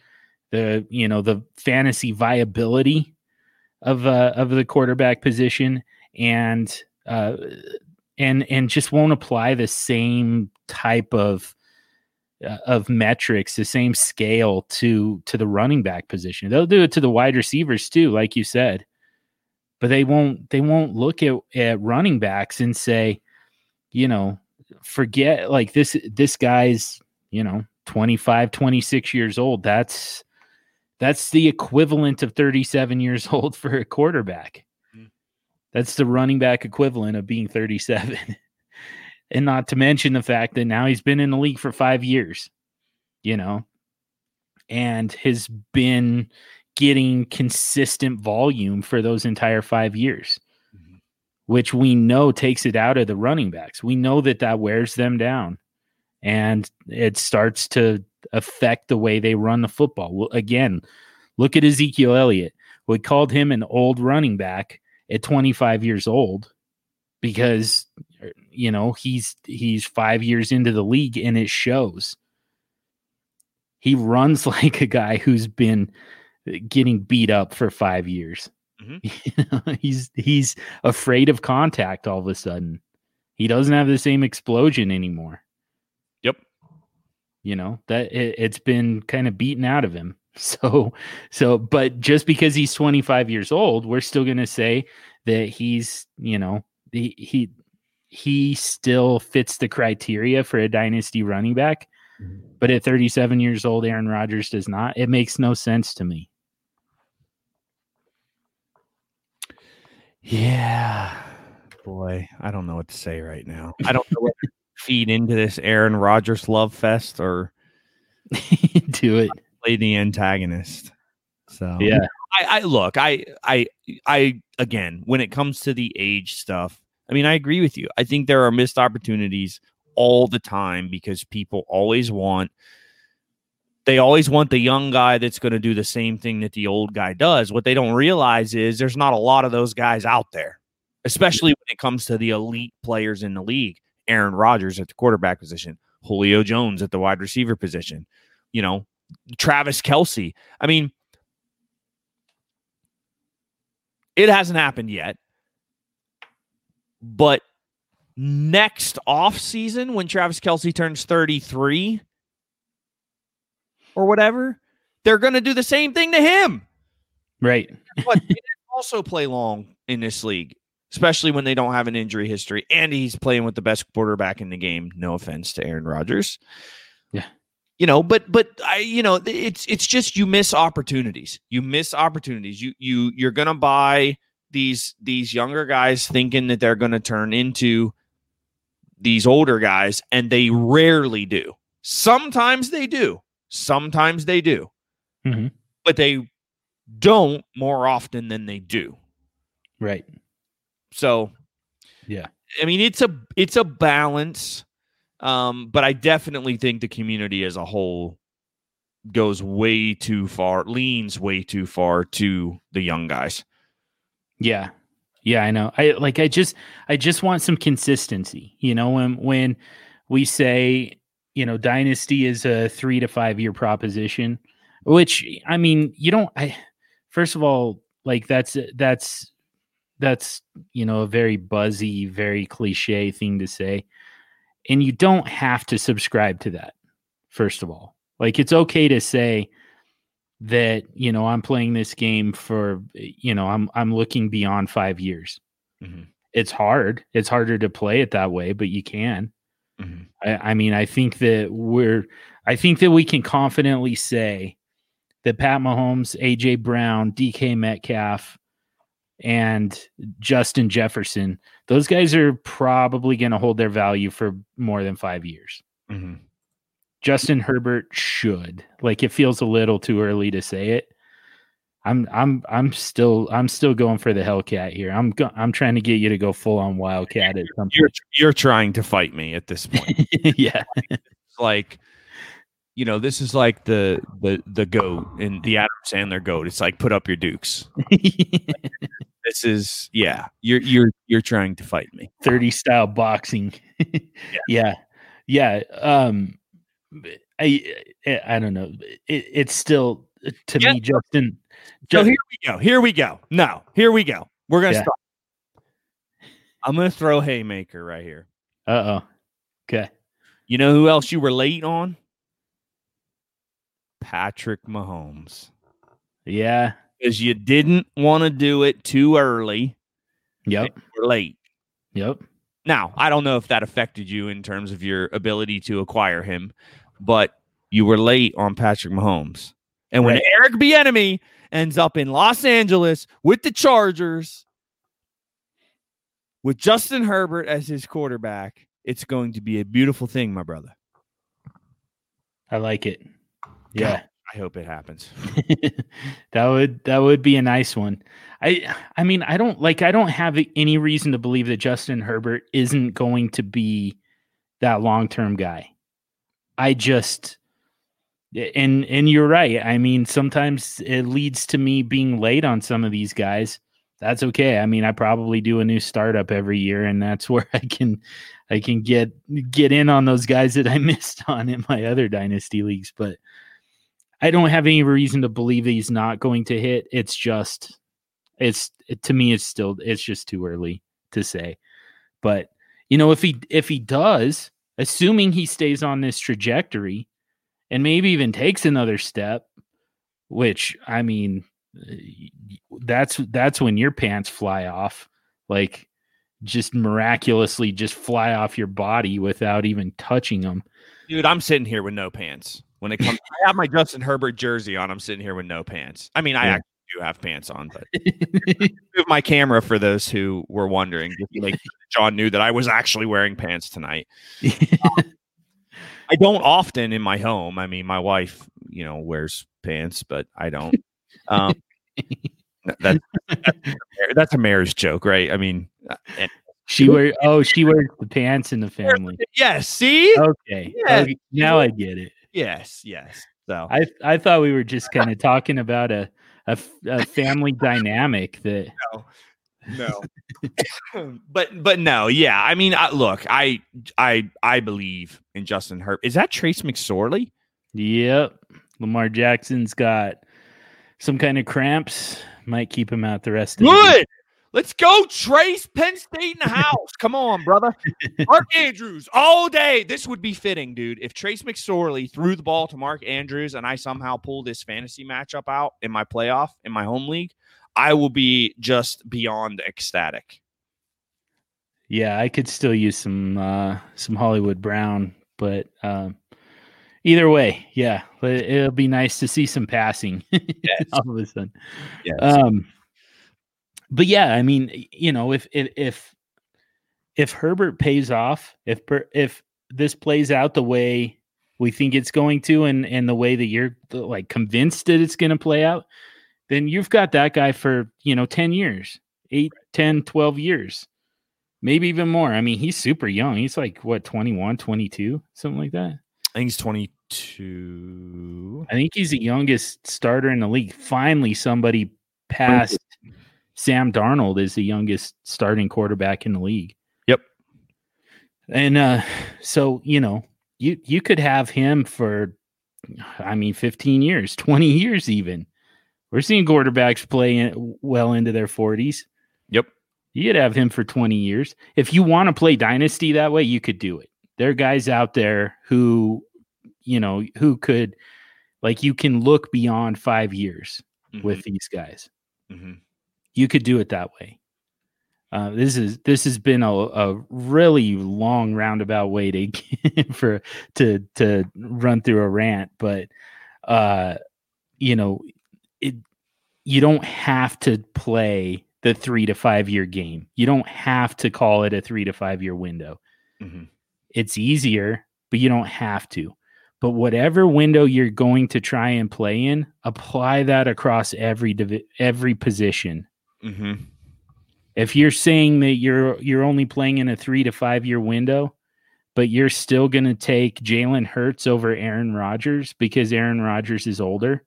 the, you know, the fantasy viability of uh, of the quarterback position, and uh, and and just won't apply the same type of uh, of metrics, the same scale to to the running back position. They'll do it to the wide receivers too, like you said. But they won't they won't look at, at running backs and say, you know, forget like this this guy's, you know, twenty-five, twenty-six years old. That's that's the equivalent of thirty-seven years old for a quarterback. Mm-hmm. That's the running back equivalent of being thirty-seven. And not to mention the fact that now he's been in the league for five years, you know, and has been getting consistent volume for those entire five years, mm-hmm. which we know takes it out of the running backs. We know that that wears them down, and it starts to affect the way they run the football. Well, again, look at Ezekiel Elliott. We called him an old running back at twenty-five years old because, you know, he's, he's five years into the league, and it shows. He runs like a guy who's been getting beat up for five years. Mm-hmm. he's, he's afraid of contact. All of a sudden, he doesn't have the same explosion anymore. Yep. You know, that it, it's been kind of beaten out of him. So, so, but just because he's twenty-five years old, we're still going to say that he's, you know, he, he, he still fits the criteria for a dynasty running back. Mm-hmm. But at thirty-seven years old, Aaron Rodgers does not. It makes no sense to me. Yeah, boy, I don't know what to say right now. I don't know whether to feed into this Aaron Rodgers love fest or do it. Play the antagonist. So yeah, I, I look, I, I, I again, when it comes to the age stuff, I mean, I agree with you. I think there are missed opportunities all the time because people always want, they always want the young guy that's going to do the same thing that the old guy does. What they don't realize is there's not a lot of those guys out there, especially when it comes to the elite players in the league. Aaron Rodgers at the quarterback position, Julio Jones at the wide receiver position, you know, Travis Kelce. I mean, it hasn't happened yet, but next offseason when Travis Kelce turns thirty-three or whatever, they're going to do the same thing to him. Right. But he didn't also play long in this league, especially when they don't have an injury history, and he's playing with the best quarterback in the game. No offense to Aaron Rodgers. Yeah. You know, but but I, you know, it's it's just you miss opportunities. You miss opportunities. You you you're gonna buy these these younger guys thinking that they're gonna turn into these older guys, and they rarely do. Sometimes they do. Sometimes they do. Mm-hmm. But they don't more often than they do. Right. So, yeah, I mean, it's a it's a balance, um, but I definitely think the community as a whole goes way too far, leans way too far to the young guys. Yeah, yeah, I know. I like I just I just want some consistency. You know, when when we say, you know, dynasty is a three to five year proposition, which I mean, you don't. I first of all, like that's that's. That's, you know, a very buzzy, very cliche thing to say. And you don't have to subscribe to that, first of all. Like, it's okay to say that, you know, I'm playing this game for, you know, I'm I'm looking beyond five years. Mm-hmm. It's hard. It's harder to play it that way, but you can. Mm-hmm. I, I mean, I think that we're, I think that we can confidently say that Pat Mahomes, A J Brown, D K Metcalf, and Justin Jefferson, those guys are probably going to hold their value for more than five years. Mm-hmm. Justin Herbert should. Like, it feels a little too early to say it. I'm, I'm, I'm still, I'm still going for the Hellcat here. I'm, go- I'm trying to get you to go full on Wildcat at some point. You're, you're trying to fight me at this point. Yeah, it's like, you know, this is like the the the goat and the Adam Sandler goat. It's like, put up your dukes. This is, yeah, you're you're you're trying to fight me. thirty style boxing. Yeah. yeah, yeah. Um, I I don't know. It, it's still to yeah. me, Justin. Just, so here we go. Here we go. No, here we go. We're gonna yeah. start. I'm gonna throw haymaker right here. Uh oh. Okay. You know who else you were late on? Patrick Mahomes. Yeah. Because you didn't want to do it too early. Yep. Or late. Yep. Now, I don't know if that affected you in terms of your ability to acquire him, but you were late on Patrick Mahomes. And right. when Eric Bieniemy ends up in Los Angeles with the Chargers, with Justin Herbert as his quarterback, it's going to be a beautiful thing, my brother. I like it. Yeah, God, I hope it happens. That would that would be a nice one. I I mean, I don't like I don't have any reason to believe that Justin Herbert isn't going to be that long-term guy. I just and and you're right. I mean, sometimes it leads to me being late on some of these guys. That's okay. I mean, I probably do a new startup every year, and that's where I can I can get get in on those guys that I missed on in my other dynasty leagues, but I don't have any reason to believe that he's not going to hit. It's just, it's it, to me, it's still, it's just too early to say. But you know, if he if he does, assuming he stays on this trajectory, and maybe even takes another step, which I mean, that's that's when your pants fly off, like just miraculously, just fly off your body without even touching them. Dude, I'm sitting here with no pants. When it comes, I have my Justin Herbert jersey on. I'm sitting here with no pants. I mean, I yeah. actually do have pants on, but move my camera for those who were wondering. Like, John knew that I was actually wearing pants tonight. um, I don't often in my home. I mean, my wife, you know, wears pants, but I don't. Um, that, that's, that's a mayor's joke, right? I mean, and, She wears oh, she wears the pants in the family. Yes, see? Okay. Yes. okay. Now I get it. Yes, yes. So I I thought we were just kind of talking about a a, a family dynamic that no. No. but but no, yeah. I mean, I, look, I I I believe in Justin Herbert. Is that Trace McSorley? Yep. Lamar Jackson's got some kind of cramps. Might keep him out the rest of the Good. Day. Let's go, Trace. Penn State in the house. Come on, brother. Mark Andrews all day. This would be fitting, dude. If Trace McSorley threw the ball to Mark Andrews and I somehow pull this fantasy matchup out in my playoff, in my home league, I will be just beyond ecstatic. Yeah, I could still use some uh, some Hollywood Brown, but um, either way, yeah, it'll be nice to see some passing yes. all of a sudden. Yes. Um, But yeah, I mean, you know, if if if, if Herbert pays off, if if this plays out the way we think it's going to, and, and the way that you're like convinced that it's going to play out, then you've got that guy for, you know, ten years, eight, right. ten, twelve years, maybe even more. I mean, he's super young. He's like, what, twenty-one, twenty-two, something like that? I think he's twenty-two. I think he's the youngest starter in the league. Finally, somebody passed Sam Darnold is the youngest starting quarterback in the league. Yep. And uh, so, you know, you, you could have him for, I mean, fifteen years, twenty years even. We're seeing quarterbacks play in, well into their forties. Yep. You could have him for twenty years. If you want to play dynasty that way, you could do it. There are guys out there who, you know, who could, like, you can look beyond five years mm-hmm. with these guys. Mm-hmm. You could do it that way. Uh, this is this has been a, a really long roundabout way to for to to run through a rant, but uh, you know, it you don't have to play the three to five year game. You don't have to call it a three to five year window. Mm-hmm. It's easier, but you don't have to. But whatever window you're going to try and play in, apply that across every divi- every position. Mm-hmm. If you're saying that you're you're only playing in a three to five year window, but you're still going to take Jalen Hurts over Aaron Rodgers because Aaron Rodgers is older,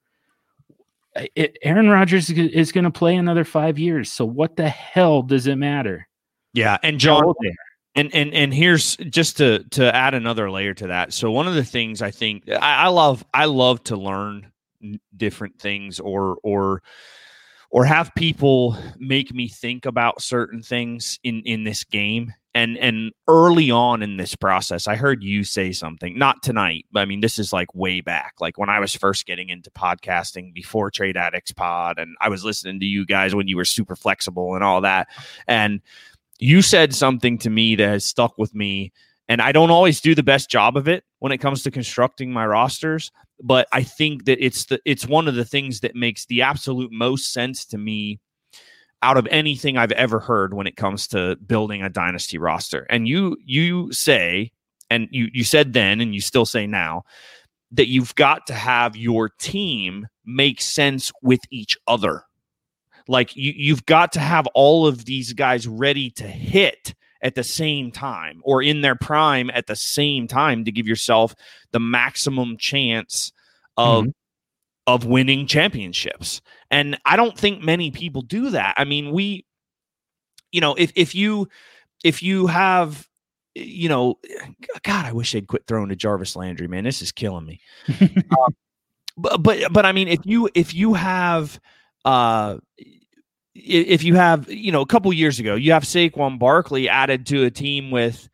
it, Aaron Rodgers is going to play another five years. So what the hell does it matter? Yeah, and John, and and and here's just to to add another layer to that. So one of the things I think I, I love I love to learn different things or or. Or have people make me think about certain things in, in this game. And and early on in this process, I heard you say something. Not tonight, but I mean, this is like way back. Like when I was first getting into podcasting before Trade Addicts Pod, and I was listening to you guys when you were super flexible and all that. And you said something to me that has stuck with me. And I don't always do the best job of it when it comes to constructing my rosters. But I think that it's the it's one of the things that makes the absolute most sense to me out of anything I've ever heard when it comes to building a dynasty roster. And you you say, and you you said then, and you still say now, that you've got to have your team make sense with each other. Like you you've got to have all of these guys ready to hit at the same time or in their prime at the same time to give yourself the maximum chance of, mm-hmm. of winning championships. And I don't think many people do that. I mean, we, you know, if, if you, if you have, you know, God, I wish they'd quit throwing to Jarvis Landry, man, this is killing me. um, but, but, but I mean, if you, if you have, uh, if you have, you know, a couple years ago, you have Saquon Barkley added to a team with,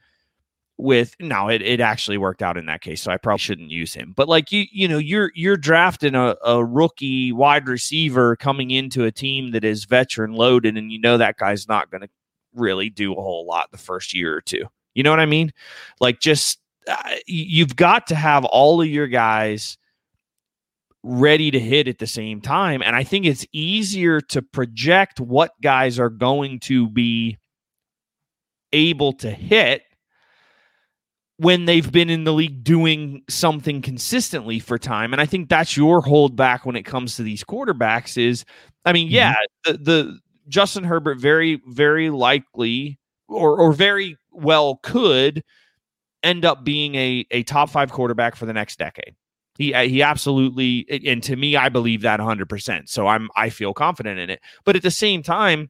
with no, it, it actually worked out in that case. So I probably shouldn't use him. But like you, you know, you're you're drafting a, a rookie wide receiver coming into a team that is veteran loaded, and you know that guy's not going to really do a whole lot the first year or two. You know what I mean? Like just uh, you've got to have all of your guys ready to hit at the same time. And I think it's easier to project what guys are going to be able to hit when they've been in the league doing something consistently for time. And I think that's your holdback when it comes to these quarterbacks is, I mean, yeah, mm-hmm. the, the Justin Herbert very, very likely or or very well could end up being a, a top five quarterback for the next decade. He he absolutely, and to me, I believe that one hundred percent. So I'm I feel confident in it. But at the same time,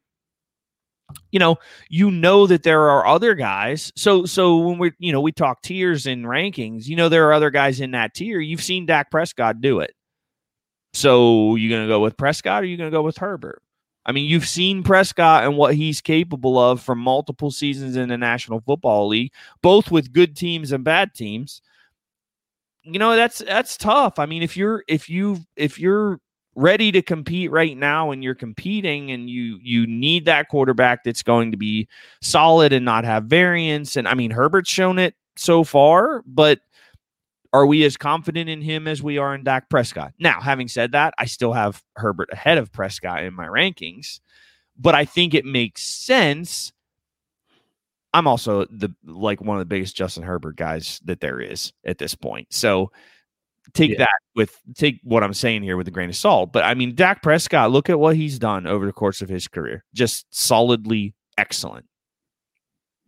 you know, you know that there are other guys. So so when we you know we talk tiers and rankings, you know there are other guys in that tier. You've seen Dak Prescott do it. So you're going to go with Prescott or you're going to go with Herbert? I mean, you've seen Prescott and what he's capable of from multiple seasons in the National Football League, both with good teams and bad teams. You know, that's that's tough. I mean, if you're if you if you're ready to compete right now and you're competing and you you need that quarterback that's going to be solid and not have variance. And I mean, Herbert's shown it so far, but are we as confident in him as we are in Dak Prescott? Now, having said that, I still have Herbert ahead of Prescott in my rankings, but I think it makes sense. I'm also the like one of the biggest Justin Herbert guys that there is at this point. So take yeah. that with take what I'm saying here with a grain of salt. But I mean, Dak Prescott, look at what he's done over the course of his career. Just solidly excellent.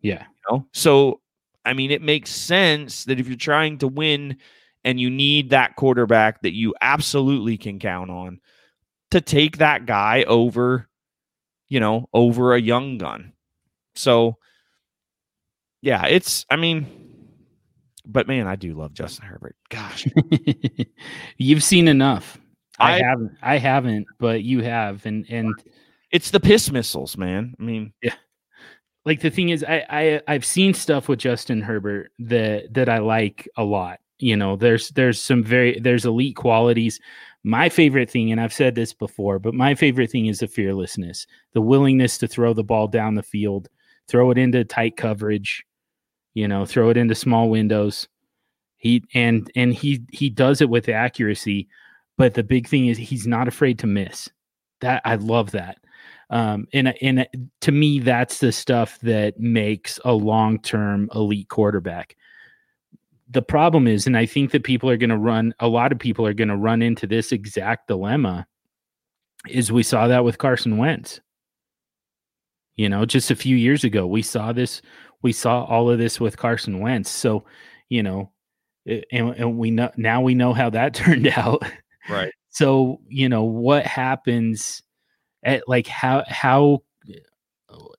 Yeah. You know? So I mean, it makes sense that if you're trying to win and you need that quarterback that you absolutely can count on, to take that guy over, you know, over a young gun. So, yeah, it's, I mean, but man, I do love Justin Herbert. Gosh. You've seen enough. I, I haven't. I haven't, but you have. And, and it's the piss missiles, man. I mean, yeah. Like the thing is, I, I I've seen stuff with Justin Herbert that that I like a lot. You know, there's there's some very there's elite qualities. My favorite thing, and I've said this before, but my favorite thing is the fearlessness, the willingness to throw the ball down the field, throw it into tight coverage, you know, throw it into small windows. He and and he he does it with accuracy, but the big thing is he's not afraid to miss. That I love that. Um, and, and to me, that's the stuff that makes a long-term elite quarterback. The problem is, and I think that people are going to run, a lot of people are going to run into this exact dilemma, is we saw that with Carson Wentz. You know, just a few years ago, we saw this, we saw all of this with Carson Wentz. So, you know, and, and we know, now we know how that turned out. Right. So, you know, what happens at like how, how,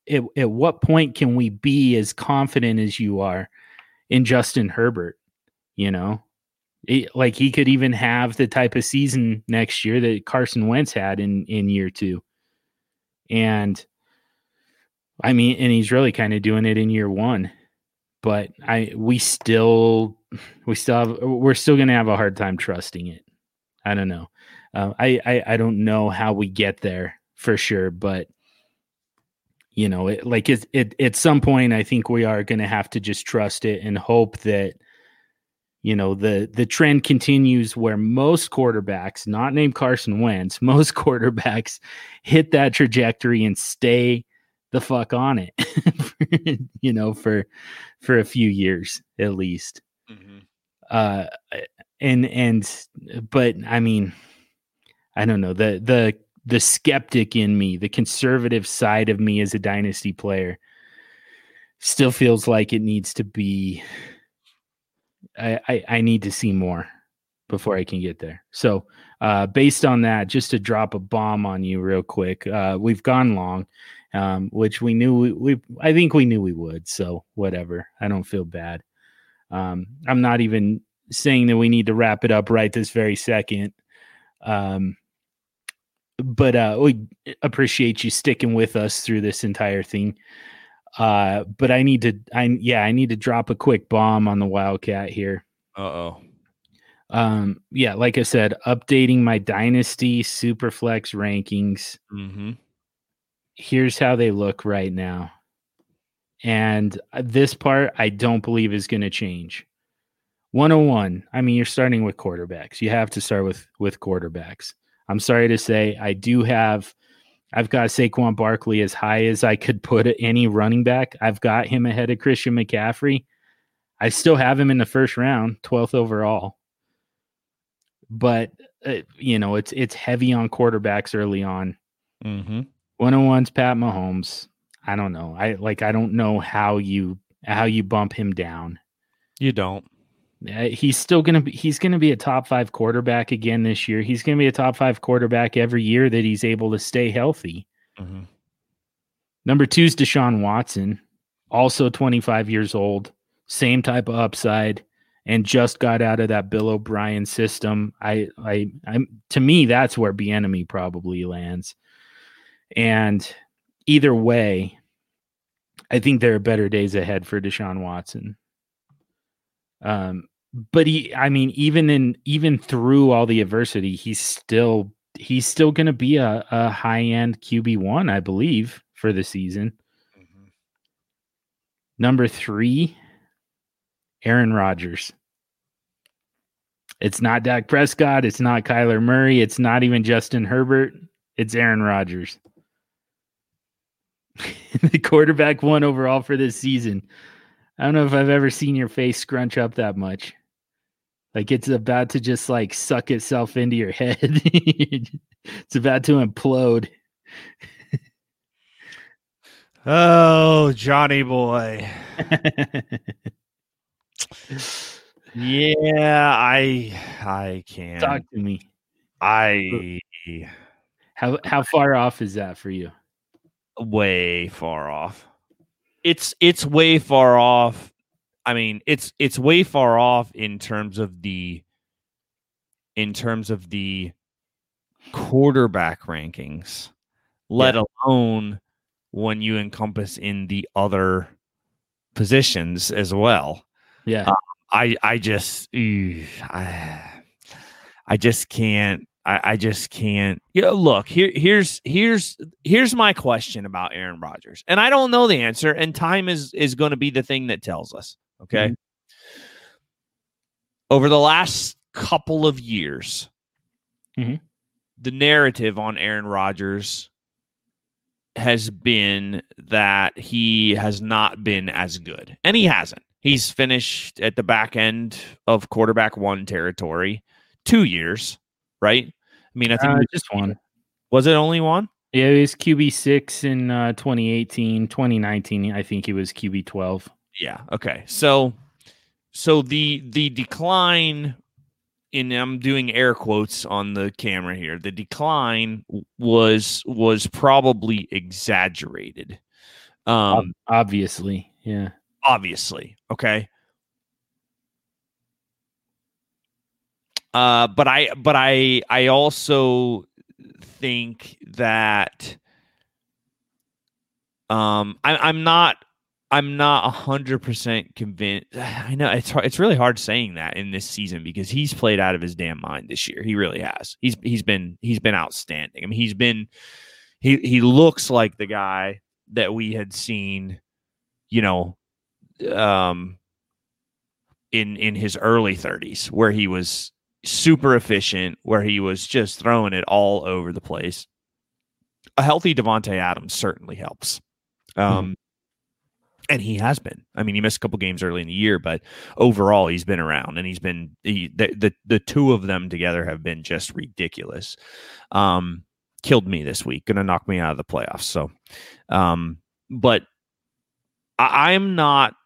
at, at what point can we be as confident as you are in Justin Herbert? You know, it, like he could even have the type of season next year that Carson Wentz had in, in year two. And I mean, and he's really kind of doing it in year one, but I, we still, we still have, we're still going to have a hard time trusting it. I don't know. Uh, I, I, I don't know how we get there for sure, but you know, it, like it, it, at some point, I think we are going to have to just trust it and hope that, you know, the, the trend continues where most quarterbacks, not named Carson Wentz, most quarterbacks hit that trajectory and stay the fuck on it, you know, for, for a few years at least. Mm-hmm. Uh, and, and, but I mean, I don't know, the, the, the skeptic in me, the conservative side of me as a dynasty player still feels like it needs to be, I, I, I need to see more before I can get there. So uh, based on that, just to drop a bomb on you real quick, uh, we've gone long, um, which we knew we, we, I think we knew we would. So whatever, I don't feel bad. Um, I'm not even saying that we need to wrap it up right this very second. Um, but uh, we appreciate you sticking with us through this entire thing. Uh, but I need to, I yeah, I need to drop a quick bomb on the Wildcat here. Uh oh. Um, yeah, like I said, updating my Dynasty Superflex rankings. Mm-hmm. Here's how they look right now, and this part I don't believe is going to change. one oh one. I mean, you're starting with quarterbacks. You have to start with, with quarterbacks. I'm sorry to say I do have, I've got Saquon Barkley as high as I could put any running back. I've got him ahead of Christian McCaffrey. I still have him in the first round, twelfth overall. But, uh, you know, it's, it's heavy on quarterbacks early on. Mm-hmm. one oh one's Pat Mahomes. I don't know. I like, I don't know how you, how you bump him down. You don't. He's still going to be, he's going to be a top five quarterback again this year. He's going to be a top five quarterback every year that he's able to stay healthy. Mm-hmm. Number two is Deshaun Watson, also twenty-five years old, same type of upside, and just got out of that Bill O'Brien system. I, I, I'm to me, that's where Bieniemy probably lands. And either way, I think there are better days ahead for Deshaun Watson. Um, but he, I mean, even in, even through all the adversity, he's still, he's still going to be a, a high end Q B one, I believe, for the season. Mm-hmm. Number three, Aaron Rodgers. It's not Dak Prescott. It's not Kyler Murray. It's not even Justin Herbert. It's Aaron Rodgers. The quarterback one overall for this season. I don't know if I've ever seen your face scrunch up that much. Like it's about to just like suck itself into your head. It's about to implode. Oh, Johnny boy. Yeah, I I can. Talk to me. I how how far off is that for you? Way far off. It's it's way far off. I mean, it's it's way far off in terms of the in terms of the quarterback rankings, let yeah. alone when you encompass in the other positions as well. Yeah, uh, I I just ew, I I just can't. I, I just can't. You know, look, here, here's here's here's my question about Aaron Rodgers, and I don't know the answer. And time is is going to be the thing that tells us. Okay. Mm-hmm. Over the last couple of years, mm-hmm. the narrative on Aaron Rodgers has been that he has not been as good, and he hasn't. He's finished at the back end of quarterback one territory, two years. Right? I mean, I think uh, was just one. Was it only one? Yeah, it was Q B six in uh, twenty eighteen, twenty nineteen. I think he was Q B twelve. Yeah. Okay. So, so the the decline in I'm doing air quotes on the camera here. The decline was was probably exaggerated. Um, obviously, yeah. Obviously, okay. Uh, but I, but I, I also think that, um, I, I'm not, I'm not a hundred percent convinced. I know it's hard, it's really hard saying that in this season because he's played out of his damn mind this year. He really has. He's he's been he's been outstanding. I mean, he's been he he looks like the guy that we had seen, you know, um, in in his early thirties where he was super efficient, where he was just throwing it all over the place. A healthy Devontae Adams certainly helps. Um, mm-hmm. And he has been. I mean, he missed a couple games early in the year, but overall he's been around and he's been, he, the, the, the two of them together have been just ridiculous. Um, killed me this week, going to knock me out of the playoffs. So, um, but I, I'm not,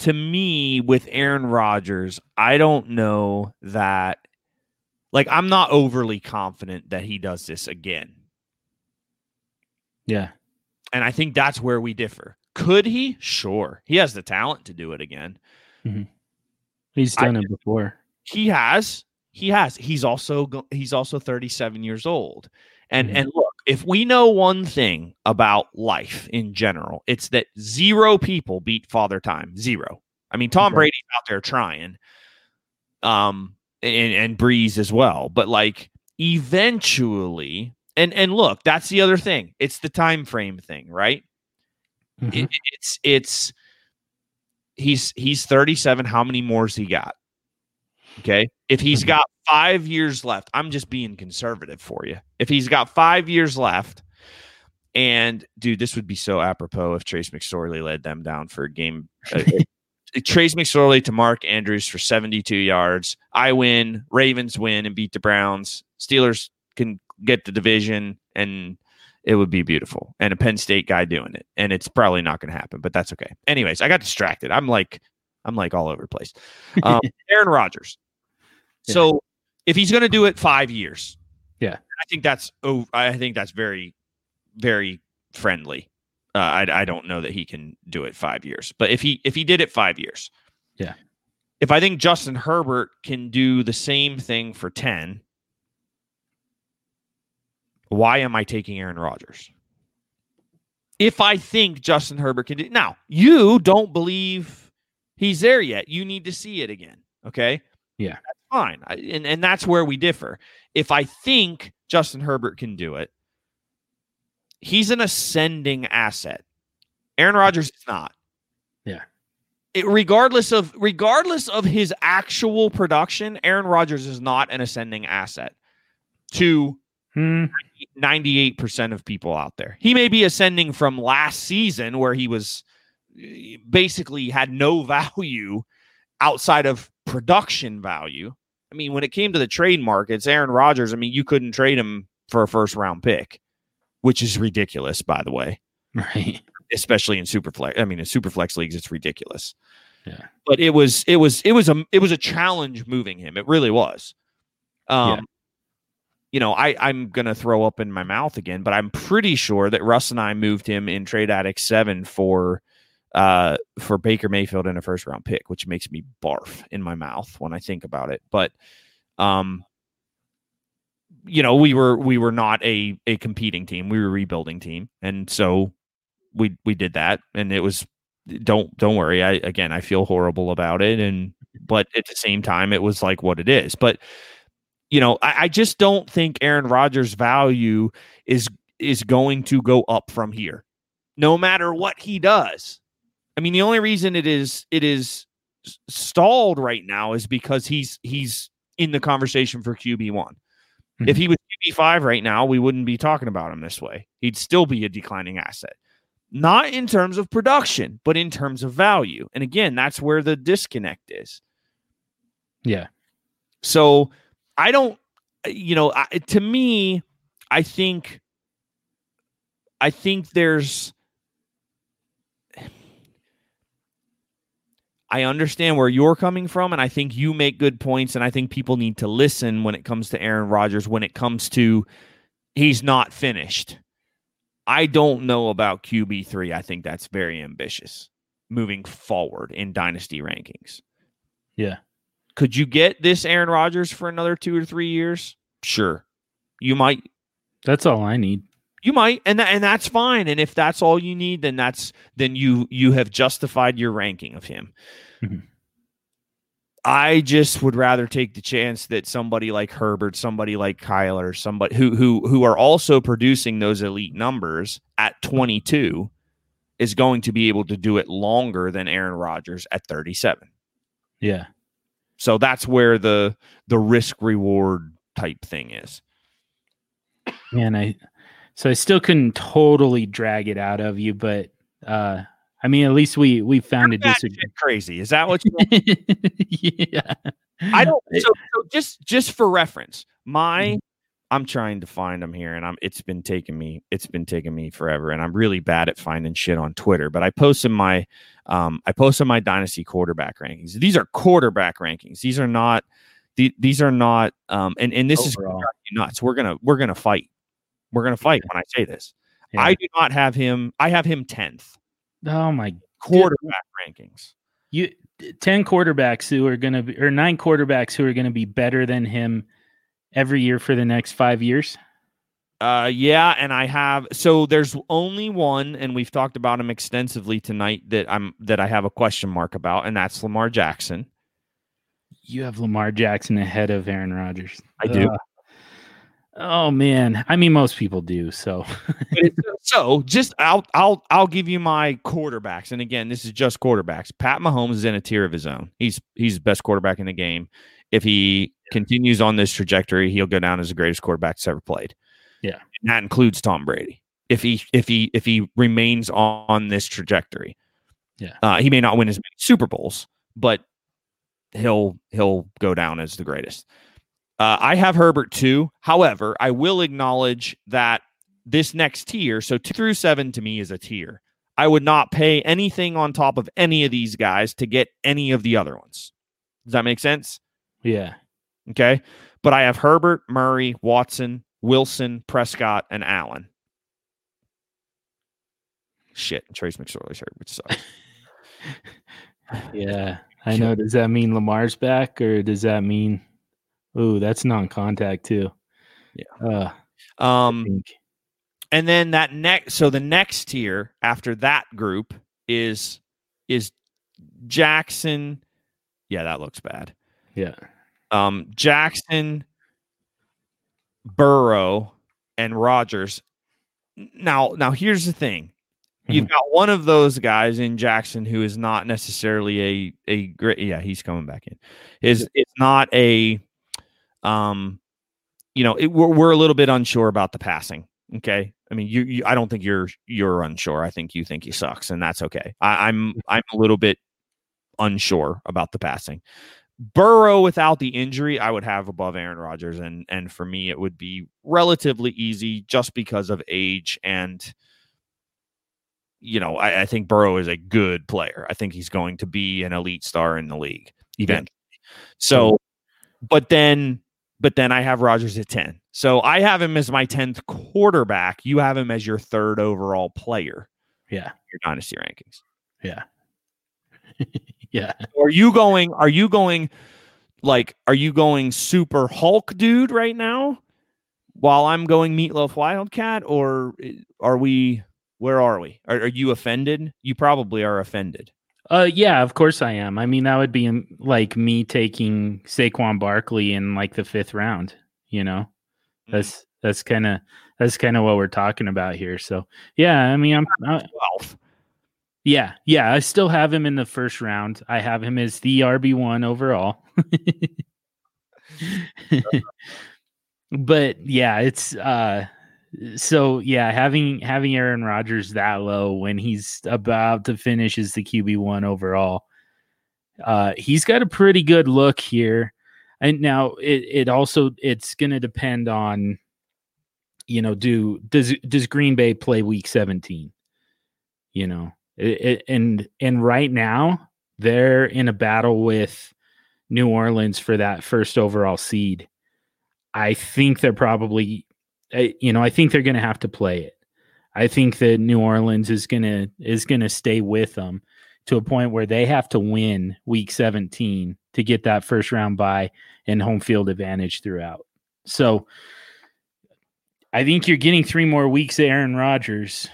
to me, with Aaron Rodgers, I don't know that, like, I'm not overly confident that he does this again. Yeah. And I think that's where we differ. Could he? Sure. He has the talent to do it again. Mm-hmm. He's done I, it before. He has. He has. He's also he's also thirty-seven years old. And mm-hmm. and look, if we know one thing about life in general, it's that zero people beat Father Time. Zero. I mean, Tom okay. Brady's out there trying, um, and, and Brees as well. But like, eventually, and and look, that's the other thing. It's the time frame thing, right? Mm-hmm. It, it's it's he's he's thirty-seven. How many more's he got? Okay, if he's got five years left, I'm just being conservative for you. If he's got five years left, and dude, this would be so apropos if Trace McSorley led them down for a game. Uh, Trace McSorley to Mark Andrews for seventy-two yards. I win. Ravens win and beat the Browns. Steelers can get the division, and it would be beautiful. And a Penn State guy doing it. And it's probably not going to happen, but that's okay. Anyways, I got distracted. I'm like, I'm like all over the place. Um, Aaron Rodgers. Yeah. So if he's going to do it five years, yeah, I think that's, oh, I think that's very, very friendly. Uh, I, I don't know that he can do it five years, but if he, if he did it five years, yeah. If I think Justin Herbert can do the same thing for ten, why am I taking Aaron Rodgers? If I think Justin Herbert can do it. Now, you don't believe he's there yet. You need to see it again. Okay. Yeah. That's fine. I, and, and that's where we differ. If I think Justin Herbert can do it, he's an ascending asset. Aaron Rodgers is not. Yeah. It, regardless of regardless of his actual production, Aaron Rodgers is not an ascending asset to hmm. ninety-eight percent of people out there. He may be ascending from last season where he was basically had no value outside of production value. I mean, when it came to the trade markets, Aaron Rodgers, I mean, you couldn't trade him for a first round pick, which is ridiculous, by the way. Right. Especially in Superflex. I mean, in Superflex leagues, it's ridiculous. Yeah. But it was, it was, it was a, it was a challenge moving him. It really was. Um, yeah. You know, I, I'm going to throw up in my mouth again, but I'm pretty sure that Russ and I moved him in Trade Addict seven for, uh, for Baker Mayfield in a first round pick, which makes me barf in my mouth when I think about it. But, um, you know, we were, we were not a, a competing team. We were a rebuilding team. And so, We we did that, and it was don't don't worry. I again I feel horrible about it, and but at the same time it was like what it is. But you know, I, I just don't think Aaron Rodgers' value is is going to go up from here, no matter what he does. I mean, the only reason it is it is stalled right now is because he's he's in the conversation for Q B one. Mm-hmm. If he was Q B five right now, we wouldn't be talking about him this way. He'd still be a declining asset. Not in terms of production, but in terms of value. And again, that's where the disconnect is. Yeah. So I don't, you know, I, to me, I think, I think there's, I understand where you're coming from. And I think you make good points. And I think people need to listen when it comes to Aaron Rodgers, when it comes to he's not finished. I don't know about Q B three. I think that's very ambitious moving forward in dynasty rankings. Yeah. Could you get this Aaron Rodgers for another two or three years? Sure. You might. That's all I need. You might. And th- and that's fine. And if that's all you need, then that's, then you, you have justified your ranking of him. Mm-hmm. I just would rather take the chance that somebody like Herbert, somebody like Kyler, somebody who who who are also producing those elite numbers at twenty-two is going to be able to do it longer than Aaron Rodgers at thirty-seven. Yeah. So that's where the the risk reward type thing is. Man, I so I still couldn't totally drag it out of you, but uh I mean, at least we we found a disagreement. Crazy, is that what you? Yeah, I don't. So, so just just for reference, my mm-hmm. I'm trying to find them here, and I'm it's been taking me it's been taking me forever, and I'm really bad at finding shit on Twitter. But I posted my um I posted my dynasty quarterback rankings. These are quarterback rankings. These are not the, these are not um and and this Overall. is nuts. We're gonna we're gonna fight. We're gonna fight yeah. when I say this. Yeah. I do not have him. I have him tenth. Oh my quarterback dude. rankings. You ten quarterbacks who are going to be, or nine quarterbacks who are going to be better than him every year for the next five years. Uh, yeah. And I have, so there's only one, and we've talked about him extensively tonight that I'm, that I have a question mark about, and that's Lamar Jackson. You have Lamar Jackson ahead of Aaron Rodgers. I do. Uh, Oh man, I mean most people do. So, so just I'll I'll I'll give you my quarterbacks, and again, this is just quarterbacks. Pat Mahomes is in a tier of his own. He's he's the best quarterback in the game. If he continues on this trajectory, he'll go down as the greatest quarterback that's ever played. Yeah, and that includes Tom Brady. If he if he if he remains on this trajectory, yeah, uh, he may not win as many Super Bowls, but he'll he'll go down as the greatest. Uh, I have Herbert too. However, I will acknowledge that this next tier. So two through seven to me is a tier. I would not pay anything on top of any of these guys to get any of the other ones. Does that make sense? Yeah. Okay. But I have Herbert, Murray, Watson, Wilson, Prescott, and Allen. Shit. Trace McSorley's hurt, which sucks. Yeah. I know. Does that mean Lamar's back, or does that mean... Ooh, that's non-contact too. Yeah. Uh, um, and then that next, so the next tier after that group is is Jackson. Yeah, that looks bad. Yeah. Um, Jackson, Burrow, and Rodgers. Now, now here's the thing: you've got one of those guys in Jackson who is not necessarily a a great. Yeah, he's coming back in. Is it's not a. Um, you know, it, we're we're a little bit unsure about the passing. Okay, I mean, you, you I don't think you're you're unsure. I think you think he sucks, and that's okay. I, I'm I'm a little bit unsure about the passing. Burrow without the injury, I would have above Aaron Rodgers, and and for me, it would be relatively easy just because of age and. You know, I, I think Burrow is a good player. I think he's going to be an elite star in the league eventually. So, but then. But then I have Rodgers at ten. So I have him as my tenth quarterback. You have him as your third overall player. Yeah. Your dynasty rankings. Yeah. Yeah. Are you going, are you going like, are you going super Hulk dude right now while I'm going Meatloaf Wildcat, or are we, where are we? Are, are you offended? You probably are offended. Uh, yeah, of course I am. I mean, that would be like me taking Saquon Barkley in like the fifth round, you know, mm-hmm. that's, that's kind of, that's kind of what we're talking about here. So yeah, I mean, I'm, I, yeah, yeah. I still have him in the first round. I have him as the R B one overall, but yeah, it's, uh, So yeah, having having Aaron Rodgers that low when he's about to finish as the Q B one overall, uh, he's got a pretty good look here. And now it, it also it's going to depend on, you know, do does does Green Bay play Week seventeen? You know, it, it, and and right now they're in a battle with New Orleans for that first overall seed. I think they're probably. I, you know, I think they're going to have to play it. I think that New Orleans is going to is going to stay with them to a point where they have to win Week seventeen to get that first round bye and home field advantage throughout. So I think you're getting three more weeks of Aaron Rodgers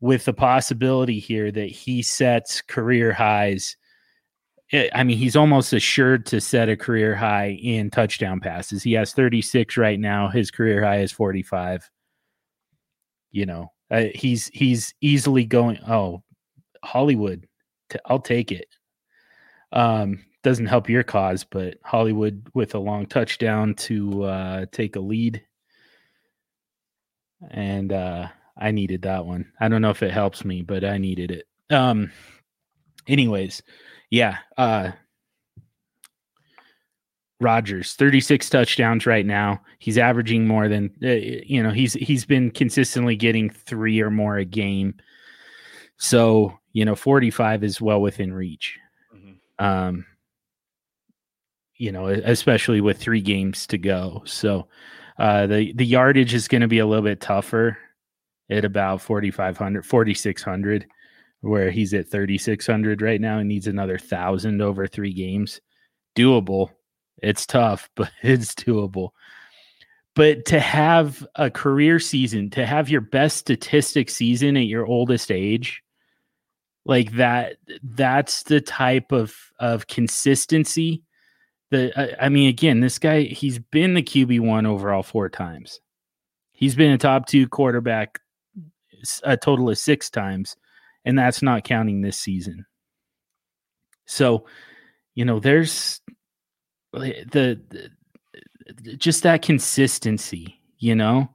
with the possibility here that he sets career highs. I mean, he's almost assured to set a career high in touchdown passes. He has thirty-six right now. His career high is forty-five. You know, uh, he's he's easily going. Oh, Hollywood, t- I'll take it. Um, doesn't help your cause, but Hollywood with a long touchdown to uh, take a lead. And uh, I needed that one. I don't know if it helps me, but I needed it. Um, anyways. Yeah, uh, Rodgers, thirty-six touchdowns right now. He's averaging more than uh, you know. He's he's been consistently getting three or more a game. So you know, forty-five is well within reach. Mm-hmm. Um, you know, especially with three games to go. So uh, the the yardage is going to be a little bit tougher at about forty-five hundred, forty-six hundred. Where he's at thirty-six hundred right now and needs another one thousand over three games. Doable. It's tough, but it's doable. But to have a career season, to have your best statistic season at your oldest age, like that, that's the type of, of consistency. The I, I mean, again, this guy, he's been the Q B one overall four times. He's been a top two quarterback a total of six times. And that's not counting this season. So, you know, there's the, the just that consistency, you know,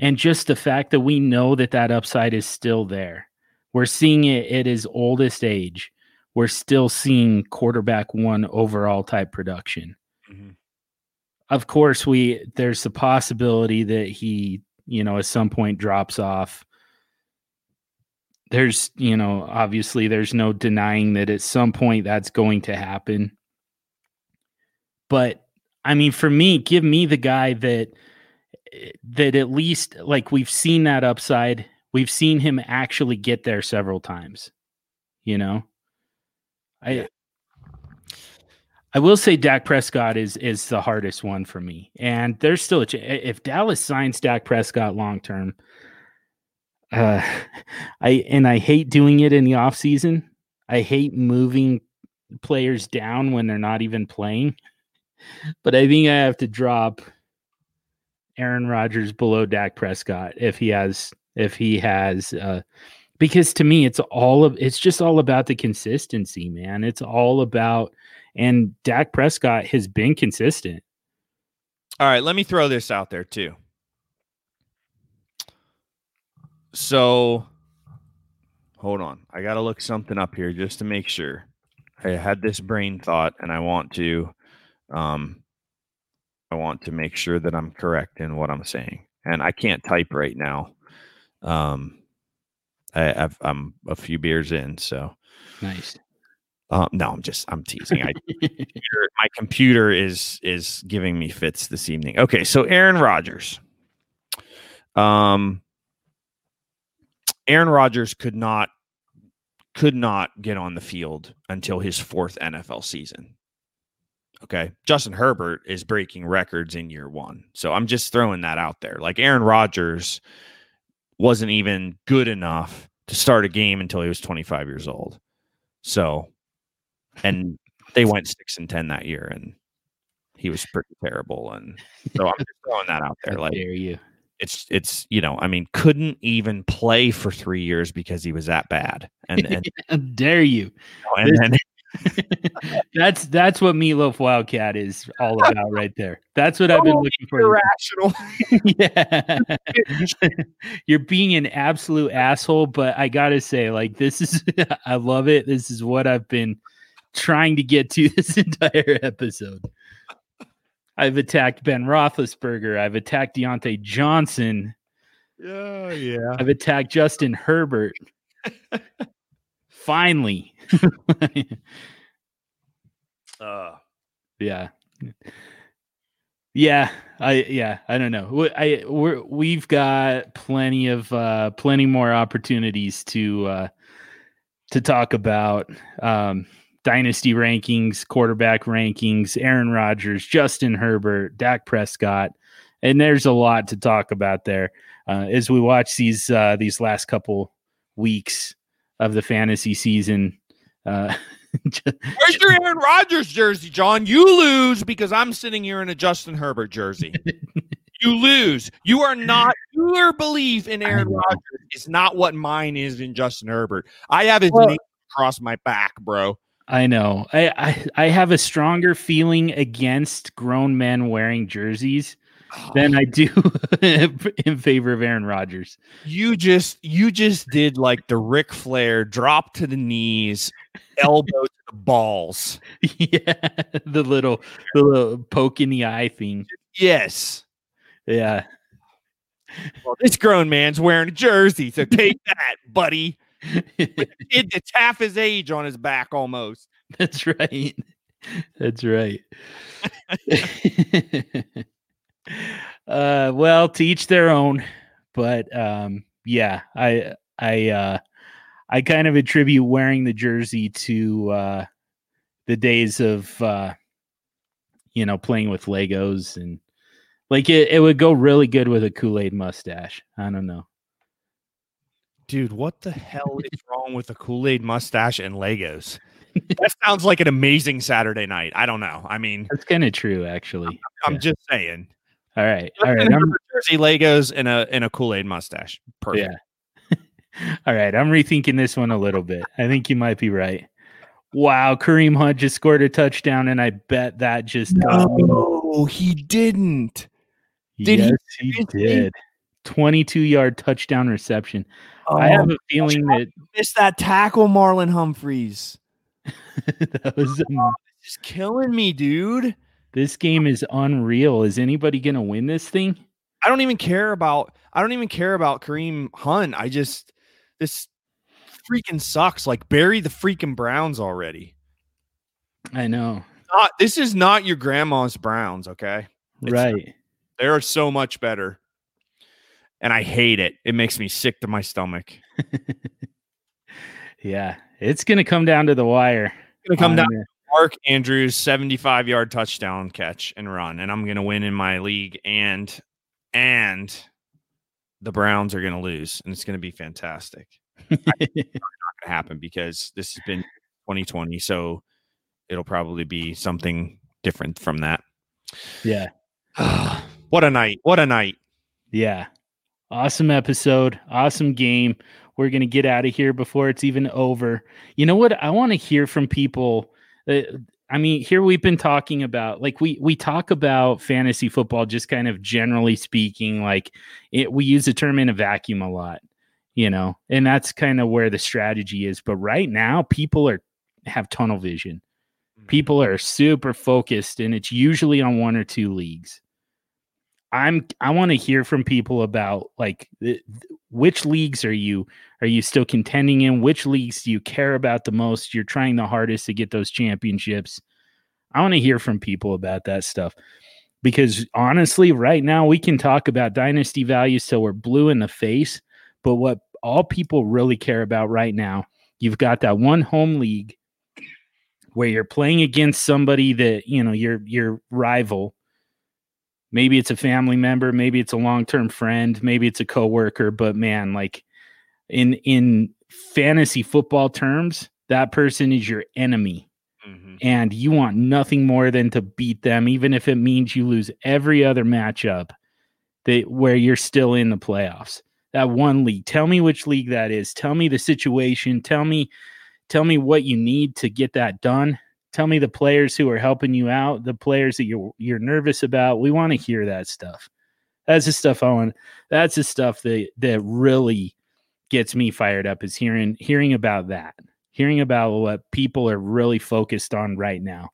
and just the fact that we know that that upside is still there. We're seeing it at his oldest age. We're still seeing quarterback one overall type production. Mm-hmm. Of course, we there's the possibility that he, you know, at some point drops off. There's, you know, obviously there's no denying that at some point that's going to happen. But I mean, for me, give me the guy that, that at least, like, we've seen that upside. We've seen him actually get there several times, you know. I I will say Dak Prescott is is the hardest one for me. And there's still a ch- if Dallas signs Dak Prescott long term, uh, I and I hate doing it in the offseason. I hate moving players down when they're not even playing. But I think I have to drop Aaron Rodgers below Dak Prescott if he has if he has uh, because to me it's all of it's just all about the consistency, man. It's all about, and Dak Prescott has been consistent. All right, let me throw this out there too. So hold on. I got to look something up here just to make sure. I had this brain thought and I want to um I want to make sure that I'm correct in what I'm saying. And I can't type right now. Um, I, I've, I'm a few beers in, so nice. Um, no, I'm just I'm teasing. I, my computer is is giving me fits this evening. Okay, so Aaron Rodgers. Um, Aaron Rodgers could not could not get on the field until his fourth N F L season. Okay. Justin Herbert is breaking records in year one. So I'm just throwing that out there. Like, Aaron Rodgers wasn't even good enough to start a game until he was twenty-five years old. So, and they went six and ten that year and he was pretty terrible. And so I'm just throwing that out there. Like, dare you. It's, it's, you know, I mean, couldn't even play for three years because he was that bad. And, and How dare you. You know, and then, that's that's what Meatloaf Wildcat is all about right there. That's what oh, I've been looking for. Irrational. Yeah. You're being an absolute asshole, but I gotta say, like, this is I love it. This is what I've been trying to get to this entire episode. I've attacked Ben Roethlisberger, I've attacked Deontay Johnson. Oh yeah. I've attacked Justin Herbert. Finally. uh, yeah. Yeah. I, yeah. I don't know. I, we're, we've got plenty of, uh, plenty more opportunities to, uh, to talk about, um, dynasty rankings, quarterback rankings, Aaron Rodgers, Justin Herbert, Dak Prescott. And there's a lot to talk about there, uh, as we watch these, uh, these last couple weeks of the fantasy season. Uh, Where's your Aaron Rodgers jersey, John? You lose because I'm sitting here in a Justin Herbert jersey. You lose. You are not, your belief in Aaron Rodgers is not what mine is in Justin Herbert. I have his well, name across my back, bro. I know. I, I, I have a stronger feeling against grown men wearing jerseys than I do in favor of Aaron Rodgers. You just you just did like the Ric Flair drop to the knees, elbow to the balls. Yeah, the little the little poke in the eye thing. Yes. Yeah. Well, this grown man's wearing a jersey, so take that, buddy. Kid that's half his age on his back almost. That's right. That's right. Uh, well, to each their own, but um, yeah, I, I, uh, I kind of attribute wearing the jersey to uh, the days of, uh, you know, playing with Legos, and like it, it would go really good with a Kool-Aid mustache. I don't know, dude, what the hell is wrong with a Kool-Aid mustache and Legos? That sounds like an amazing Saturday night. I don't know. I mean, that's kind of true, actually. I'm, I'm yeah. just saying. All right, all right. I'm jersey, Legos, and a and a Kool-Aid mustache. Perfect. Yeah. All right, I'm rethinking this one a little bit. I think you might be right. Wow, Kareem Hunt just scored a touchdown, and I bet that just no, um, he didn't. Did yes, he? he did. twenty-two yard touchdown reception. Oh, I have a feeling that missed that tackle, Marlon Humphreys. That was oh, this is killing me, dude. This game is unreal. Is anybody going to win this thing? I don't even care about I don't even care about Kareem Hunt. I just this freaking sucks. Like, bury the freaking Browns already. I know. Not, this is not your grandma's Browns, okay? It's right. Not, they are so much better. And I hate it. It makes me sick to my stomach. Yeah, it's going to come down to the wire. It's going to come um, down to Mark Andrews' seventy-five-yard touchdown catch and run, and I'm going to win in my league, and and the Browns are going to lose, and it's going to be fantastic. It's not going to happen because this has been twenty twenty, so it'll probably be something different from that. Yeah. What a night. What a night. Yeah. Awesome episode. Awesome game. We're going to get out of here before it's even over. You know what? I want to hear from people. Uh, I mean, here we've been talking about, like, we we talk about fantasy football just kind of generally speaking, like it, we use the term in a vacuum a lot, you know, and that's kind of where the strategy is. But right now, people are have tunnel vision. People are super focused, and it's usually on one or two leagues. I'm, I want to hear from people about, like, th- which leagues are you, are you still contending in? Which leagues do you care about the most? You're trying the hardest to get those championships. I want to hear from people about that stuff, because honestly, right now we can talk about dynasty values till we're blue in the face, but what all people really care about right now, you've got that one home league where you're playing against somebody that, you know, your, your rival. Maybe it's a family member, maybe it's a long-term friend, maybe it's a coworker, but man, like in in fantasy football terms, that person is your enemy. Mm-hmm. And you want nothing more than to beat them, even if it means you lose every other matchup that where you're still in the playoffs. That one league. Tell me which league that is. Tell me the situation. Tell me tell me what you need to get that done. Tell me the players who are helping you out, the players that you're you're nervous about. We want to hear that stuff. That's the stuff I want. That's the stuff that that really gets me fired up, is hearing hearing about that, hearing about what people are really focused on right now.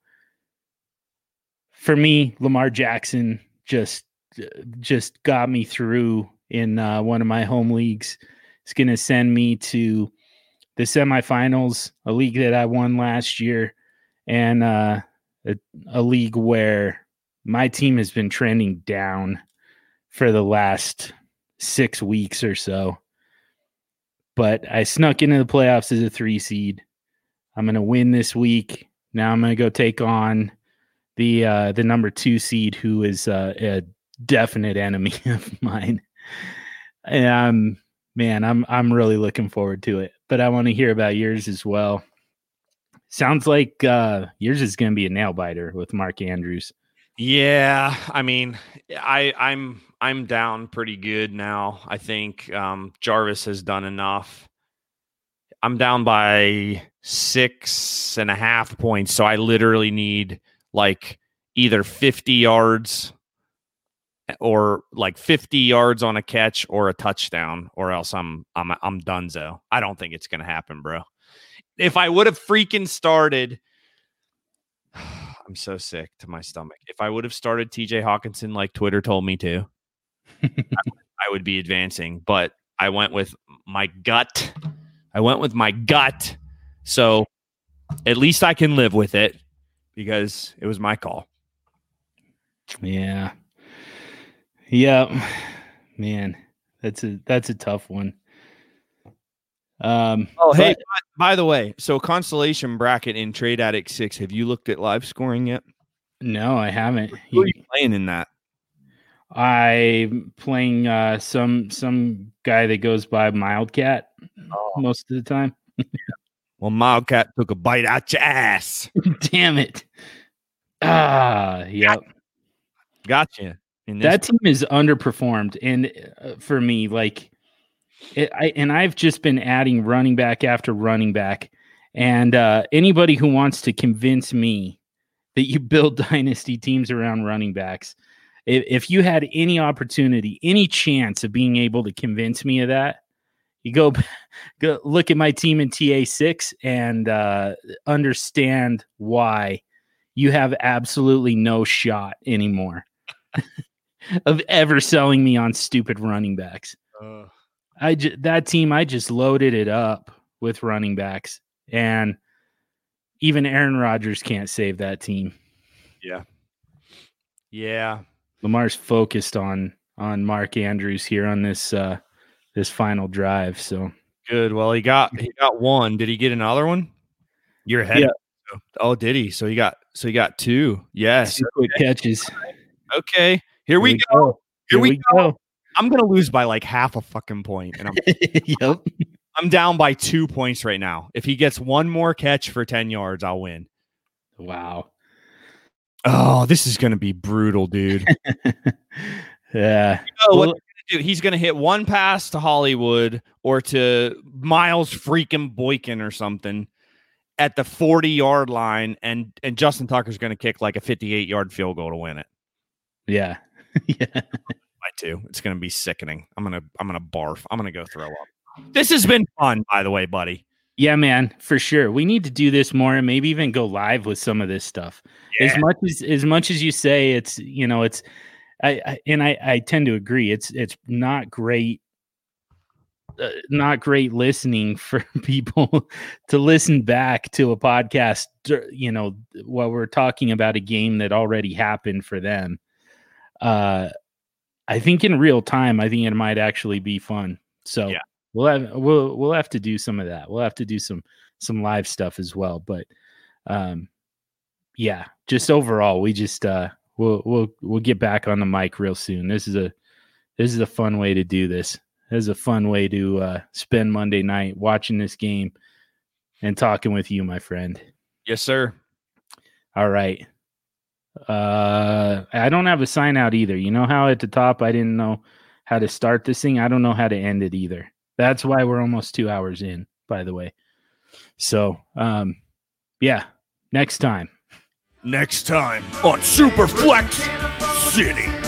For me, Lamar Jackson just just got me through in uh, one of my home leagues. It's going to send me to the semifinals, a league that I won last year. And uh, a, a league where my team has been trending down for the last six weeks or so. But I snuck into the playoffs as a three seed. I'm going to win this week. Now I'm going to go take on the uh, the number two seed, who is uh, a definite enemy of mine. And um, man, I'm I'm really looking forward to it. But I want to hear about yours as well. Sounds like uh, yours is going to be a nail biter with Mark Andrews. Yeah, I mean, I, I'm I'm down pretty good now. I think um, Jarvis has done enough. I'm down by six and a half points, so I literally need like either fifty yards or like fifty yards on a catch or a touchdown, or else I'm I'm I'm donezo. I don't think it's going to happen, bro. If I would have freaking started, I'm so sick to my stomach. If I would have started T J Hawkinson like Twitter told me to, I, I would be advancing. But I went with my gut. I went with my gut. So at least I can live with it, because it was my call. Yeah. Yeah. Man, that's a that's a tough one. Um, oh, hey, but, by, by the way, so consolation bracket in Trade Addict six. Have you looked at live scoring yet? No, I haven't. Who are you playing in that? I'm playing uh, some some guy that goes by Mildcat oh. most of the time. Well, Mildcat took a bite out your ass. Damn it. Ah, yep. Gotcha. In this that team is underperformed. And uh, for me, like, It, I, and I've just been adding running back after running back. And uh, anybody who wants to convince me that you build dynasty teams around running backs, if, if you had any opportunity, any chance of being able to convince me of that, you go, go look at my team in T A six and uh, understand why you have absolutely no shot anymore. of ever selling me on stupid running backs. Uh, I ju- that team, I just loaded it up with running backs, and even Aaron Rodgers can't save that team. Yeah. Yeah. Lamar's focused on on Mark Andrews here on this uh, this final drive. So good. Well, he got he got one. Did he get another one? You're ahead. Yeah. Oh, did he? So he got so he got two. Yes. Two quick okay. catches. Okay. Here, here we go. go. Here, here we go. go. I'm gonna lose by like half a fucking point, and I'm yep. I'm down by two points right now. If he gets one more catch for ten yards, I'll win. Wow. Oh, this is gonna be brutal, dude. Yeah. You know, well, what he's gonna do? He's gonna hit one pass to Hollywood or to Miles freaking Boykin or something at the forty-yard line, and and Justin Tucker's gonna kick like a fifty-eight-yard field goal to win it. Yeah. Yeah. Too. It's going to be sickening. I'm going to, I'm going to barf. I'm going to go throw up. This has been fun, by the way, buddy. Yeah, man, for sure. We need to do this more and maybe even go live with some of this stuff. Yeah. As much as, as much as you say it's, you know, it's, I, I and I, I tend to agree. It's, it's not great, uh, not great listening for people to listen back to a podcast, you know, while we're talking about a game that already happened for them. Uh, I think in real time, I think it might actually be fun. So yeah. we'll have we'll we'll have to do some of that. We'll have to do some some live stuff as well. But um, yeah, just overall, we just uh, we'll we'll we'll get back on the mic real soon. This is a this is a fun way to do this. This is a fun way to uh, spend Monday night watching this game and talking with you, my friend. Yes, sir. All right. Uh, I don't have a sign out either. You know how at the top I didn't know how to start this thing? I don't know how to end it either. That's why we're almost two hours in, by the way. So, um, yeah, next time. Next time on Superflex City.